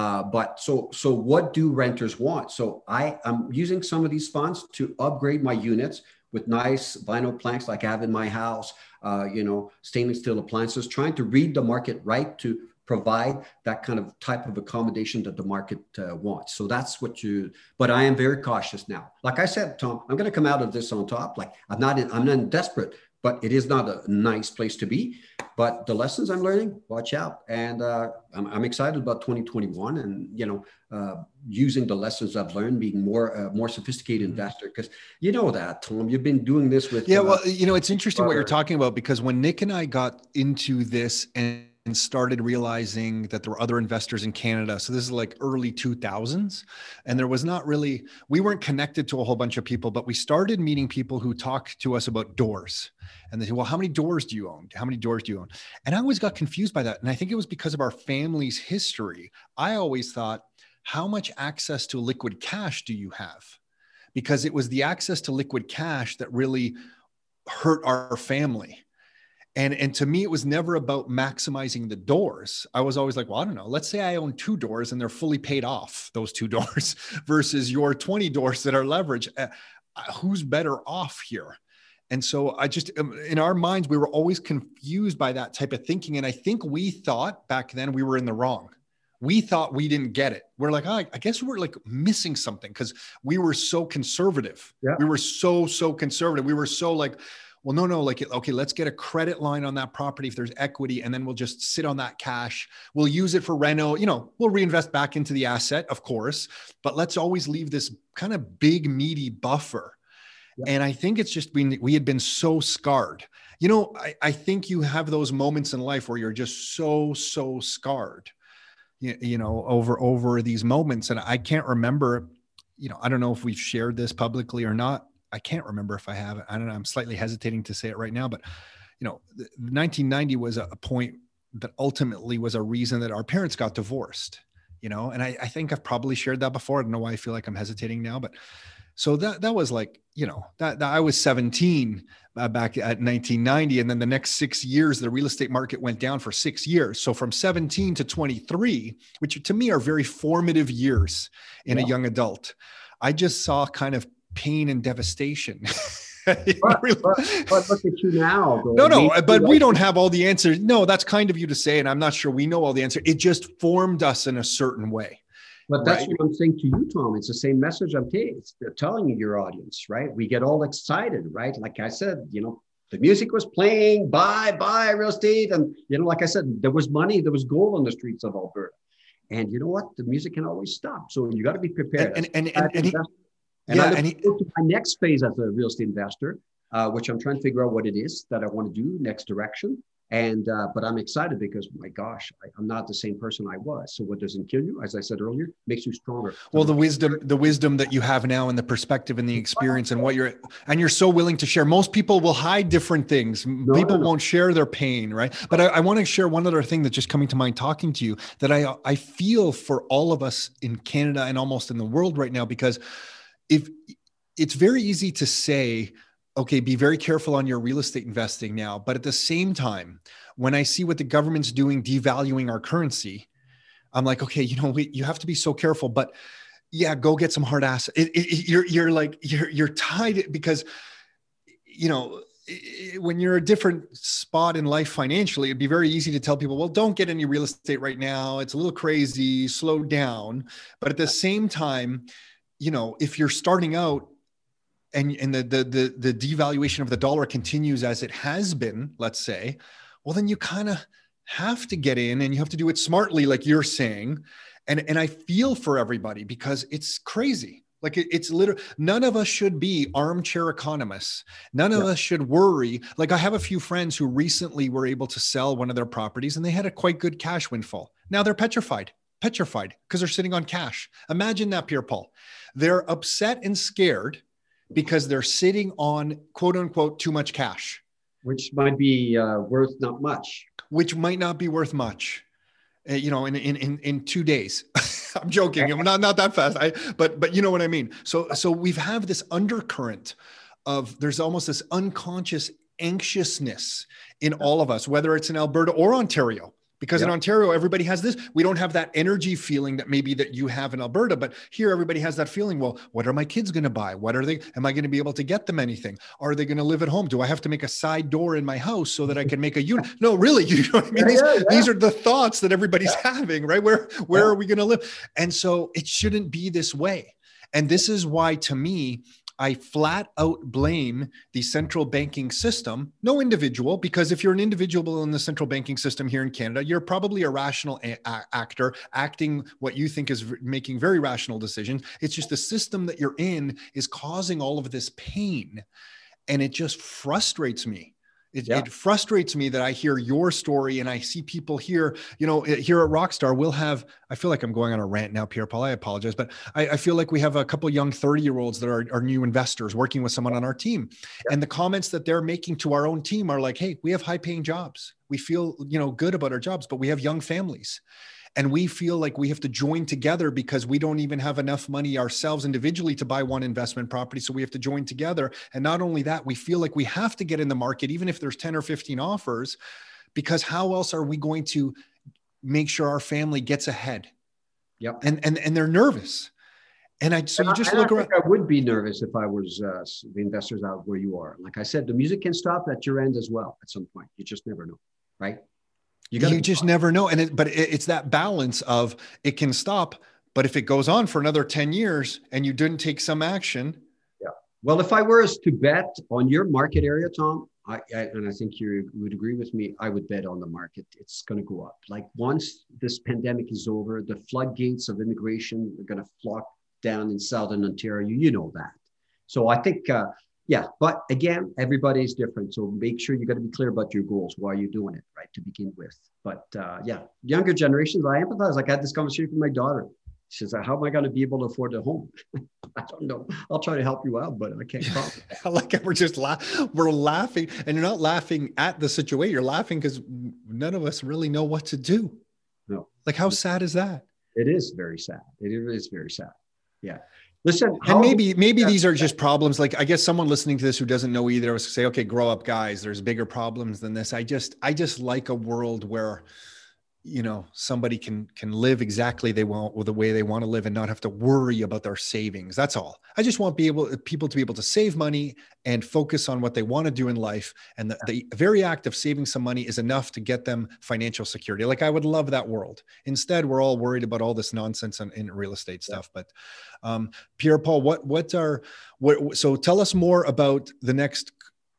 Uh, but so, so what do renters want? So I am using some of these funds to upgrade my units with nice vinyl planks like I have in my house, uh, you know, stainless steel appliances, trying to read the market right to provide that kind of type of accommodation that the market uh, wants. So that's what you, but I am very cautious now. Like I said, Tom, I'm gonna come out of this on top. Like I'm not, in, I'm not desperate, but it is not a nice place to be. But the lessons I'm learning, watch out. And uh, I'm, I'm excited about twenty twenty-one and, you know, uh, using the lessons I've learned, being more uh, more sophisticated investor. Because you know that, Tom, you've been doing this with- Yeah, uh, well, you know, it's interesting uh, what you're talking about because when Nick and I got into this and and started realizing that there were other investors in Canada. So this is like early two thousands. And there was not really, we weren't connected to a whole bunch of people, but we started meeting people who talked to us about doors. And they said, well, how many doors do you own? How many doors do you own? And I always got confused by that. And I think it was because of our family's history. I always thought, how much access to liquid cash do you have? Because it was the access to liquid cash that really hurt our family. And, and to me, it was never about maximizing the doors. I was always like, well, I don't know. Let's say I own two doors and they're fully paid off, those two doors, versus your twenty doors that are leveraged. Uh, who's better off here? And so I just, in our minds, we were always confused by that type of thinking. And I think we thought back then we were in the wrong. We thought we didn't get it. We're like, oh, I guess we're like missing something because we were so conservative. Yeah. We were so, so conservative. We were so like, well, no, no, like, okay, let's get a credit line on that property if there's equity, and then we'll just sit on that cash. We'll use it for reno, you know, we'll reinvest back into the asset, of course, but let's always leave this kind of big, meaty buffer. Yep. And I think it's just, we, we had been so scarred. You know, I, I think you have those moments in life where you're just so, so scarred, you, you know, over, over these moments. And I can't remember, you know, I don't know if we've shared this publicly or not. I can't remember if I have. I don't know. I'm slightly hesitating to say it right now, but you know, nineteen ninety was a point that ultimately was a reason that our parents got divorced, you know? And I, I think I've probably shared that before. I don't know why I feel like I'm hesitating now, but so that, that was like, you know, that, that I was seventeen uh, back at nineteen ninety. And then the next six years, the real estate market went down for six years. So from seventeen to twenty-three, which to me are very formative years in yeah. a young adult, I just saw kind of pain and devastation. but, but, but look at you now. Bro. No, no, we, but we don't have all the answers. No, that's kind of you to say, and I'm not sure we know all the answers. It just formed us in a certain way. But that's right? what I'm saying to you, Tom. It's the same message I'm t- telling you, your audience, right? We get all excited, right? Like I said, you know, the music was playing, buy, buy real estate. And, you know, like I said, there was money, there was gold on the streets of Alberta. And you know what? The music can always stop. So you got to be prepared. And, and, and, and, and And yeah, I look and he, to my next phase as a real estate investor, uh, which I'm trying to figure out what it is that I want to do, next direction. And, uh, but I'm excited because my gosh, I, I'm not the same person I was. So what doesn't kill you, as I said earlier, makes you stronger. Well, the wisdom, the wisdom that you have now and the perspective and the experience and what you're, and you're so willing to share. Most people will hide different things. No, people no, no. won't share their pain. Right. But I, I want to share one other thing that's just coming to mind talking to you that I, I feel for all of us in Canada and almost in the world right now, because If it's very easy to say, okay, be very careful on your real estate investing now. But at the same time, when I see what the government's doing, devaluing our currency, I'm like, okay, you know, we, you have to be so careful, but yeah, go get some hard assets. It, it, it, you're, you're like, you're, you're tied because, you know, when you're a different spot in life financially, it'd be very easy to tell people, well, don't get any real estate right now. It's a little crazy, slow down. But at the same time, you know, if you're starting out and, and the, the, the, the devaluation of the dollar continues as it has been, let's say, well, then you kind of have to get in and you have to do it smartly, like you're saying. And, and I feel for everybody because it's crazy. Like it, it's literally, none of us should be armchair economists. None of yeah. us should worry. Like I have a few friends who recently were able to sell one of their properties and they had a quite good cash windfall. Now they're petrified. petrified because they're sitting on cash. Imagine that, Pierre-Paul. They're upset and scared because they're sitting on quote unquote too much cash. Which might be uh, worth not much. Which might not be worth much, uh, you know, in, in, in, in two days. I'm joking, I'm not, not that fast, I, but, but you know what I mean. So, so we've have this undercurrent of, there's almost this unconscious anxiousness in all of us, whether it's in Alberta or Ontario. Because yep. in Ontario, everybody has this. We don't have that energy feeling that maybe that you have in Alberta, but here everybody has that feeling. Well, what are my kids going to buy? What are they? Am I going to be able to get them anything? Are they going to live at home? Do I have to make a side door in my house so that I can make a unit? No, really. You know what I mean? Yeah, these, yeah, yeah. these are the thoughts that everybody's yeah. having, right? Where, where yeah. are we going to live? And so it shouldn't be this way. And this is why, to me, I flat out blame the central banking system, no individual, because if you're an individual in the central banking system here in Canada, you're probably a rational a- a- actor acting what you think is v- making very rational decisions. It's just the system that you're in is causing all of this pain. And it just frustrates me. It, yeah. it frustrates me that I hear your story and I see people here, you know, here at Rockstar, we'll have, I feel like I'm going on a rant now, Pierre-Paul, I apologize, but I, I feel like we have a couple of young thirty year olds that are, are new investors working with someone on our team. Yeah. And the comments that they're making to our own team are like, hey, we have high paying jobs. We feel, you know, good about our jobs, but we have young families. And we feel like we have to join together because we don't even have enough money ourselves individually to buy one investment property. So we have to join together. And not only that, we feel like we have to get in the market, even if there's ten or fifteen offers, because how else are we going to make sure our family gets ahead? Yep. And, and, and they're nervous. And I, so you just I, look I around. I would be nervous if I was uh, the investors out where you are. Like I said, the music can stop at your end as well. At some point, you just never know. Right. You, you just fine. never know. And it, but it, it's that balance of it can stop, but if it goes on for another ten years and you didn't take some action. Yeah. Well, if I were to bet on your market area, Tom, I, I and I think you would agree with me, I would bet on the market. It's going to go up. Like once this pandemic is over, the floodgates of immigration are going to flock down in Southern Ontario. You know that. So I think, uh, yeah, but again, everybody's different. So make sure you got to be clear about your goals. Why are you doing it, right, to begin with? But uh, yeah, younger generations, I empathize. Like I had this conversation with my daughter. She says, how am I going to be able to afford a home? I don't know. I'll try to help you out, but I can't promise. I like it. We're just laughing. We're laughing, and you're not laughing at the situation. You're laughing because none of us really know what to do. No. Like, how sad is that? It is very sad. It is very sad. Yeah. Listen, and maybe maybe these are just problems. Like, I guess someone listening to this who doesn't know either was to say, okay, grow up, guys. There's bigger problems than this. I just I just like a world where, you know, somebody can can live exactly they want or the way they want to live and not have to worry about their savings. That's all. I just want be able people to be able to save money and focus on what they want to do in life. And the, the very act of saving some money is enough to get them financial security. Like, I would love that world. Instead, we're all worried about all this nonsense in, in real estate stuff. But um, Pierre-Paul, what what are what? So tell us more about the next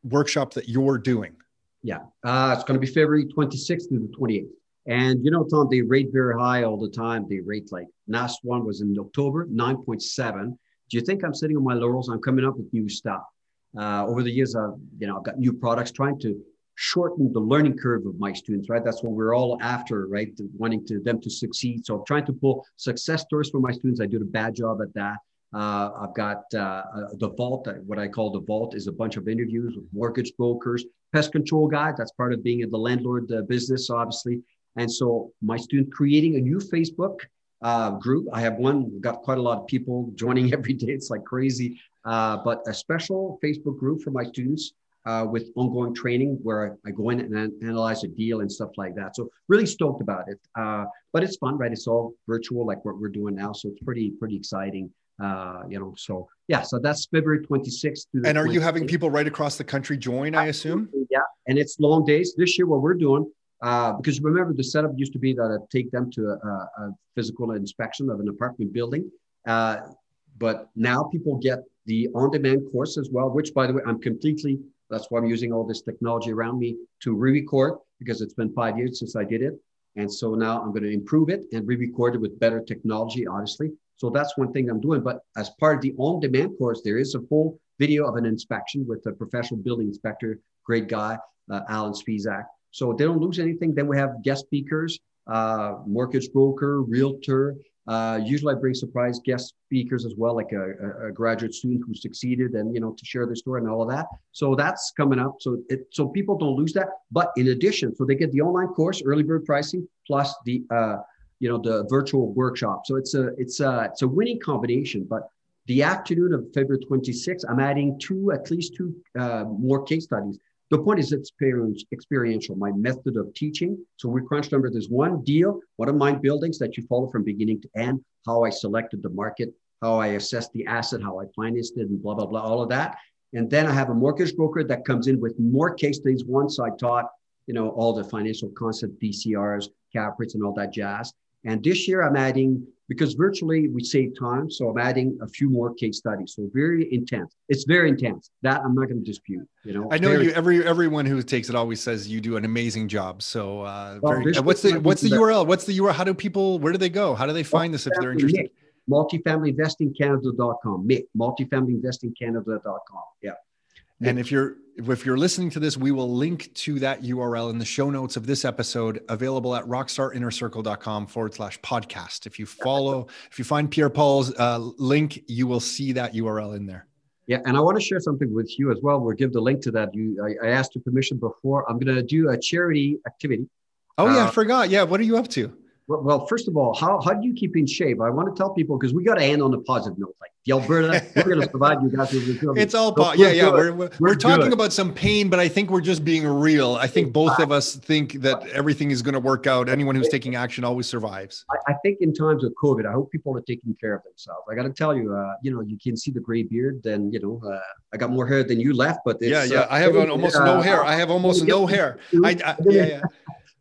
workshop that you're doing. Yeah, uh, it's going to be February twenty-sixth through the twenty-eighth. And, you know, Tom, they rate very high all the time. They rate like last one was in October, nine point seven. Do you think I'm sitting on my laurels? I'm coming up with new stuff. Uh, over the years, I've, you know, I've got new products, trying to shorten the learning curve of my students, right? That's what we're all after, right? Wanting to, them to succeed. So I'm trying to pull success stories from my students. I did a bad job at that. Uh, I've got uh, the vault, what I call the vault is a bunch of interviews with mortgage brokers, pest control guys. That's part of being in the landlord uh, business, obviously. And so my student creating a new Facebook uh, group. I have one, got quite a lot of people joining every day. It's like crazy, uh, but a special Facebook group for my students uh, with ongoing training where I, I go in and analyze a deal and stuff like that. So really stoked about it, uh, but it's fun, right? It's all virtual like what we're doing now. So it's pretty, pretty exciting, uh, you know, so yeah. So that's February twenty-sixth. And are you having people right across the country join, I assume? Yeah. And it's long days. This year, what we're doing, Uh, because remember, the setup used to be that I'd take them to a, a physical inspection of an apartment building. Uh, but now people get the on-demand course as well, which, by the way, I'm completely, that's why I'm using all this technology around me to re-record, because it's been five years since I did it. And so now I'm going to improve it and re-record it with better technology, honestly. So that's one thing I'm doing. But as part of the on-demand course, there is a full video of an inspection with a professional building inspector, great guy, uh, Alan Spizak. So they don't lose anything. Then we have guest speakers, uh, mortgage broker, realtor. Uh, usually I bring surprise guest speakers as well, like a, a graduate student who succeeded and, you know, to share their story and all of that. So that's coming up. So it, so people don't lose that. But in addition, so they get the online course, early bird pricing, plus the, uh, you know, the virtual workshop. So it's a, it's a, it's a winning combination. But the afternoon of February twenty-sixth, I'm adding two, at least two uh, more case studies. The point is it's experiential, my method of teaching. So we crunch numbers. There's one deal, one of my buildings that you follow from beginning to end, how I selected the market, how I assessed the asset, how I financed it, and blah, blah, blah, all of that. And then I have a mortgage broker that comes in with more case studies. Once I taught, you know, all the financial concept, D C Rs, cap rates, and all that jazz. And this year I'm adding, because virtually we save time. So I'm adding a few more case studies. So very intense. It's very intense. That I'm not going to dispute. You know, I know very, you. Every everyone who takes it always says you do an amazing job. So uh, well, very, what's the what's the U R L? What's the U R L? How do people? Where do they go? How do they find this if they're interested? multifamily investing canada dot com. multifamily investing canada dot com. Yeah. And if you're if you're listening to this, we will link to that U R L in the show notes of this episode, available at rockstarinnercircle.com forward slash podcast. If you follow, if you find Pierre-Paul's uh, link, you will see that U R L in there. Yeah. And I want to share something with you as well. We'll give the link to that. You, I, I asked your permission before. I'm going to do a charity activity. Oh, yeah. Uh, I forgot. Yeah. What are you up to? Well, first of all, how, how do you keep in shape? I want to tell people, because we got to end on a positive note. Like the Alberta, we're going to provide you guys with recovery. It's all, po- yeah, yeah. We're, we're, we're talking good. About some pain, but I think we're just being real. I think both of us think that everything is going to work out. Anyone who's taking action always survives. I, I think in times of COVID, I hope people are taking care of themselves. I got to tell you, uh, you know, you can see the gray beard. Then, you know, uh, I got more hair than you left, but it's, yeah, yeah. Uh, I have uh, almost uh, no hair. I have almost no hair. I, I, yeah, yeah.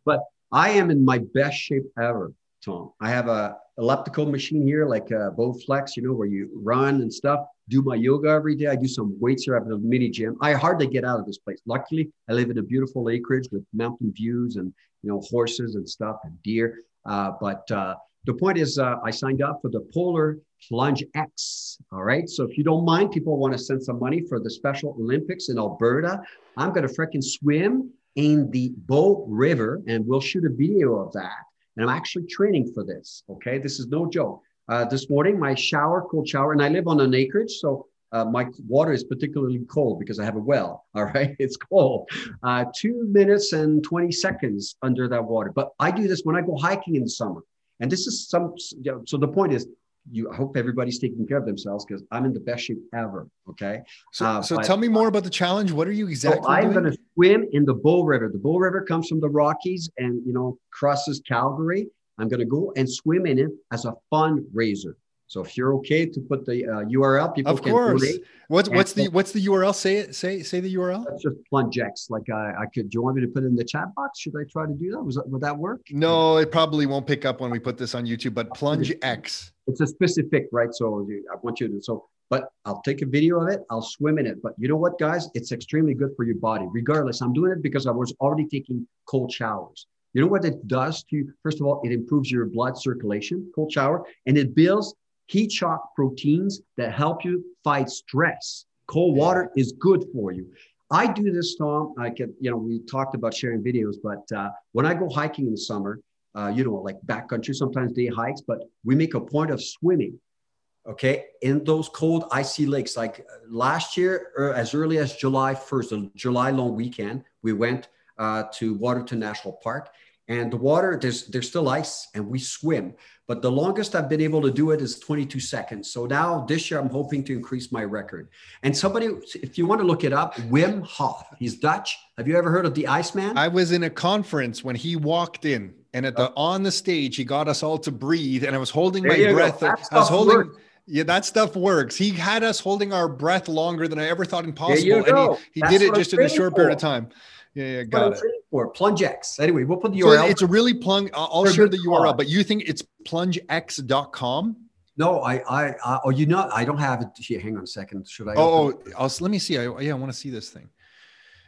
But I am in my best shape ever, Tom. I have a elliptical machine here, like a Bowflex, you know, where you run and stuff, do my yoga every day. I do some weights here. I have a mini gym. I hardly get out of this place. Luckily, I live in a beautiful acreage with mountain views and, you know, horses and stuff and deer. Uh, but uh, the point is uh, I signed up for the Polar Plunge X. All right. So if you don't mind, people want to send some money for the Special Olympics in Alberta. I'm going to freaking swim in the Bow River, and we'll shoot a video of that. And I'm actually training for this, okay? This is no joke. Uh, this morning, my shower, cold shower, and I live on an acreage, so uh, my water is particularly cold because I have a well, all right? It's cold. Uh, two minutes and twenty seconds under that water. But I do this when I go hiking in the summer. And this is some, you know, so the point is, you, I hope everybody's taking care of themselves because I'm in the best shape ever, okay? So, uh, so but, tell me more about the challenge. What are you exactly so I'm going to swim in the Bow River. The Bow River comes from the Rockies and, you know, crosses Calgary. I'm going to go and swim in it as a fundraiser. So if you're okay to put the uh, U R L, people of can course. What's, what's the what's the U R L? Say it. Say say the U R L. That's just plungex. Like I, I could. Do you want me to put it in the chat box? Should I try to do that? Was that, would that work? No, it probably won't pick up when we put this on YouTube. But plungex. It's a specific, right? So I want you to. So, but I'll take a video of it. I'll swim in it. But you know what, guys? It's extremely good for your body. Regardless, I'm doing it because I was already taking cold showers. You know what it does to you? First of all, it improves your blood circulation, cold shower, and it builds heat shock proteins that help you fight stress. Cold water is good for you. I do this, Tom. I can, you know, we talked about sharing videos, but uh, when I go hiking in the summer, uh, you know, like backcountry, sometimes day hikes, but we make a point of swimming, okay, in those cold, icy lakes. Like last year, or as early as July first, the July long weekend, we went uh, to Waterton National Park. And the water, there's, there's still ice and we swim. But the longest I've been able to do it is twenty-two seconds. So now this year, I'm hoping to increase my record. And somebody, if you want to look it up, Wim Hof, he's Dutch. Have you ever heard of the Iceman? I was in a conference when he walked in and at the, on the stage, he got us all to breathe. And I was holding there my breath. I was holding... Works. Yeah, that stuff works. He had us holding our breath longer than I ever thought impossible. And he, he did it just in a short period of time. Yeah, yeah, got it. Or plungex. Anyway, we'll put the U R L. So it's a really plunge. I'll share the U R L, but you think it's plungex dot com? No, I, I, I oh, you know, I don't have it here. Hang on a second. Should I? Oh, I'll, let me see. I, yeah, I want to see this thing.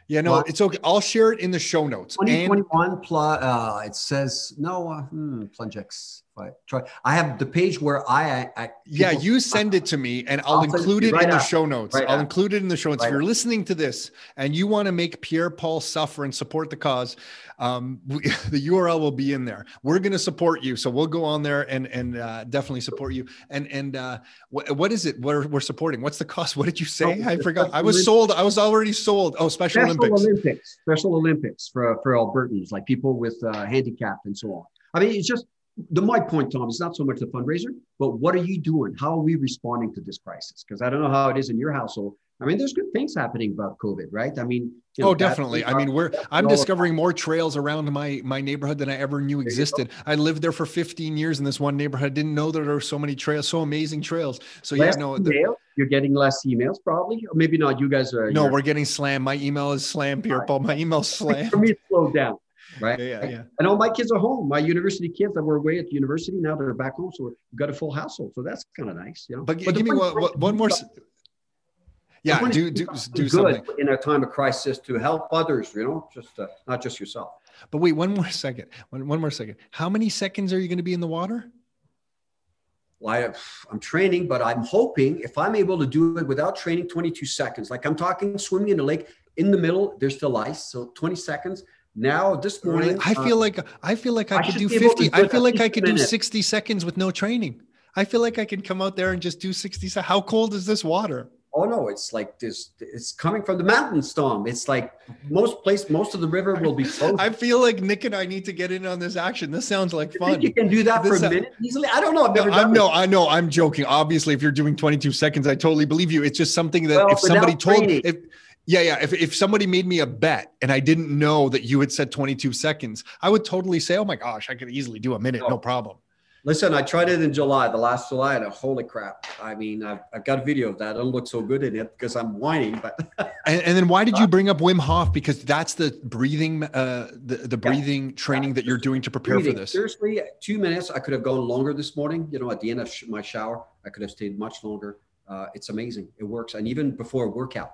Yeah, no, well, it's okay. I'll share it in the show notes. twenty twenty-one plus, uh, it says, no, uh, hmm, plungex. Right. Try. I have the page where I, I yeah, you send it to me and I'll, I'll include it, it right in the show notes. Right I'll include it in the show notes. Right if you're listening to this and you want to make Pierre-Paul suffer and support the cause, um, we, the U R L will be in there. We're going to support you. So we'll go on there and, and, uh, definitely support you. And, and, uh, wh what is it? We're, we're supporting. What's the cost? What did you say? I forgot. I was sold. I was already sold. Oh, Special, Special Olympics. Olympics, Special Olympics for, for Albertans, like people with uh handicap and so on. I mean, it's just, The, my point, Tom, is not so much the fundraiser, but what are you doing? How are we responding to this crisis? Because I don't know how it is in your household. I mean, there's good things happening about COVID, right? I mean, you know, oh, definitely. I mean, we're I'm discovering more trails around my my neighborhood than I ever knew existed. I lived there for fifteen years in this one neighborhood. I didn't know there were so many trails, so amazing trails. So yeah, no, the, you're getting less emails probably, or maybe not. You guys are. No, we're getting slammed. My email is slammed, Pierre-Paul. My email is slammed. For me, it slowed down. Right. Yeah, yeah. And all my kids are home. My university kids that were away at university, now they're back home. So we've got a full household. So that's kind of nice. You know? But, but give me one, one more. Stuff. Yeah, do, do, do, do something. Good in a time of crisis to help others, you know, just uh, not just yourself. But wait, one more second. One, one more second. How many seconds are you going to be in the water? Well, I have, I'm training, but I'm hoping if I'm able to do it without training, twenty-two seconds. Like I'm talking swimming in a lake in the middle, there's still ice. So twenty seconds. Now this morning, I feel um, like I feel like I, I could do fifty. I feel like I could do sixty seconds with no training. I feel like I can come out there and just do sixty seconds. How cold is this water? Oh no, it's like this. It's coming from the mountain storm. It's like most place, most of the river will be frozen. I feel like Nick and I need to get in on this action. This sounds like fun. You think you can do that this for a minute easily? I don't know. I've never no, done I'm, no, I know. I'm joking. Obviously, if you're doing twenty-two seconds, I totally believe you. It's just something that well, if somebody told me. Yeah, yeah. If, if somebody made me a bet and I didn't know that you had said twenty-two seconds, I would totally say, oh my gosh, I could easily do a minute, no, no problem. Listen, I tried it in July, the last July, and uh, holy crap. I mean, I've, I've got a video of that. I don't look so good in it because I'm whining. But and, and then why did you bring up Wim Hof? Because that's the breathing, uh, the, the breathing yeah. training yeah. that you're doing to prepare breathing. for this. Seriously, two minutes. I could have gone longer this morning. You know, at the end of sh my shower, I could have stayed much longer. Uh, it's amazing. It works. And even before a workout,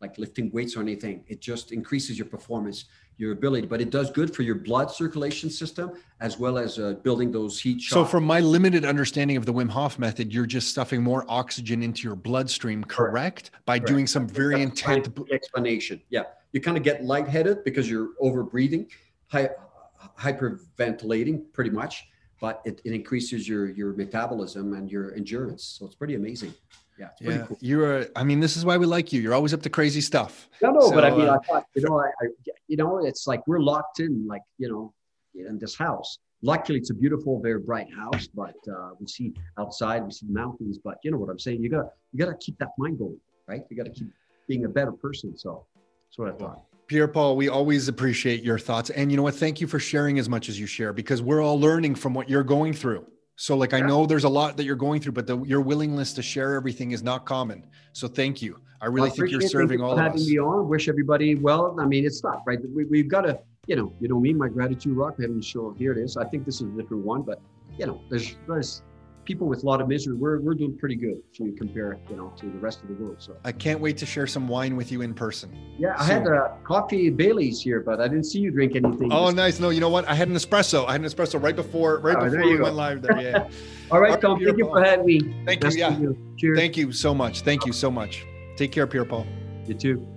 like lifting weights or anything. It just increases your performance, your ability, but it does good for your blood circulation system as well as uh, building those heat shocks. So from my limited understanding of the Wim Hof method, you're just stuffing more oxygen into your bloodstream, correct? correct. By correct. doing some very intense explanation. Yeah. You kind of get lightheaded because you're over breathing, hy hyperventilating pretty much. but it, it increases your your metabolism and your endurance. So it's pretty amazing. Yeah, it's pretty yeah. cool. You're, I mean, this is why we like you. You're always up to crazy stuff. No, no, so, but I mean, uh, I thought, you know, I, I, you know, it's like we're locked in, like, you know, in this house. Luckily, it's a beautiful, very bright house, but uh, we see outside, we see mountains, but you know what I'm saying? You gotta, you gotta keep that mind going, right? You gotta keep being a better person. So that's what I thought. Pierre-Paul, we always appreciate your thoughts. And you know what? Thank you for sharing as much as you share, because we're all learning from what you're going through. So like, yeah. I know there's a lot that you're going through, but the, your willingness to share everything is not common. So thank you. I really I think you're serving all of having us. Me on. Wish everybody well. I mean, it's not right. We, we've got to, you know, you know me, my gratitude rock, having the show. Here it is. I think this is a different one, but you know, there's, there's people with a lot of misery. We're, we're doing pretty good if you compare, you know, to the rest of the world. So I can't wait to share some wine with you in person. Yeah, I so. had a coffee Bailey's here, but I didn't see you drink anything. Oh, nice. Time. No, you know what? I had an espresso. I had an espresso right before right oh, before we go. went live there. Yeah. All right, Tom. Thank you for having me. Thank you. Yeah. You. Cheers. Thank you so much. Thank you so much. Take care, Pierre-Paul. You too.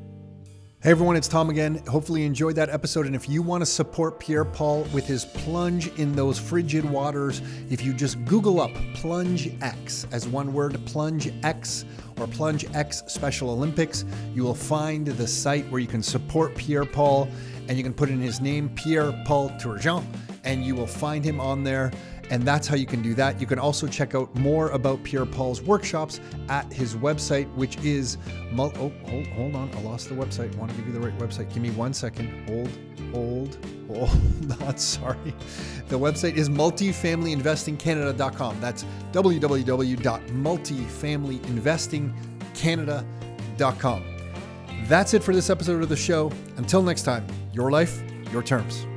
Hey everyone, it's Tom again. Hopefully you enjoyed that episode. And if you want to support Pierre-Paul with his plunge in those frigid waters, if you just Google up Plunge X as one word, Plunge X or Plunge X Special Olympics, you will find the site where you can support Pierre-Paul, and you can put in his name, Pierre-Paul Turgeon, and you will find him on there. And that's how you can do that. You can also check out more about Pierre-Paul's workshops at his website, which is, mul- oh, hold, hold on, I lost the website. I want to give you the right website. Give me one second. Hold, hold, hold on, sorry. The website is multifamily investing canada dot com. That's w w w dot multifamily investing canada dot com. That's it for this episode of the show. Until next time, your life, your terms.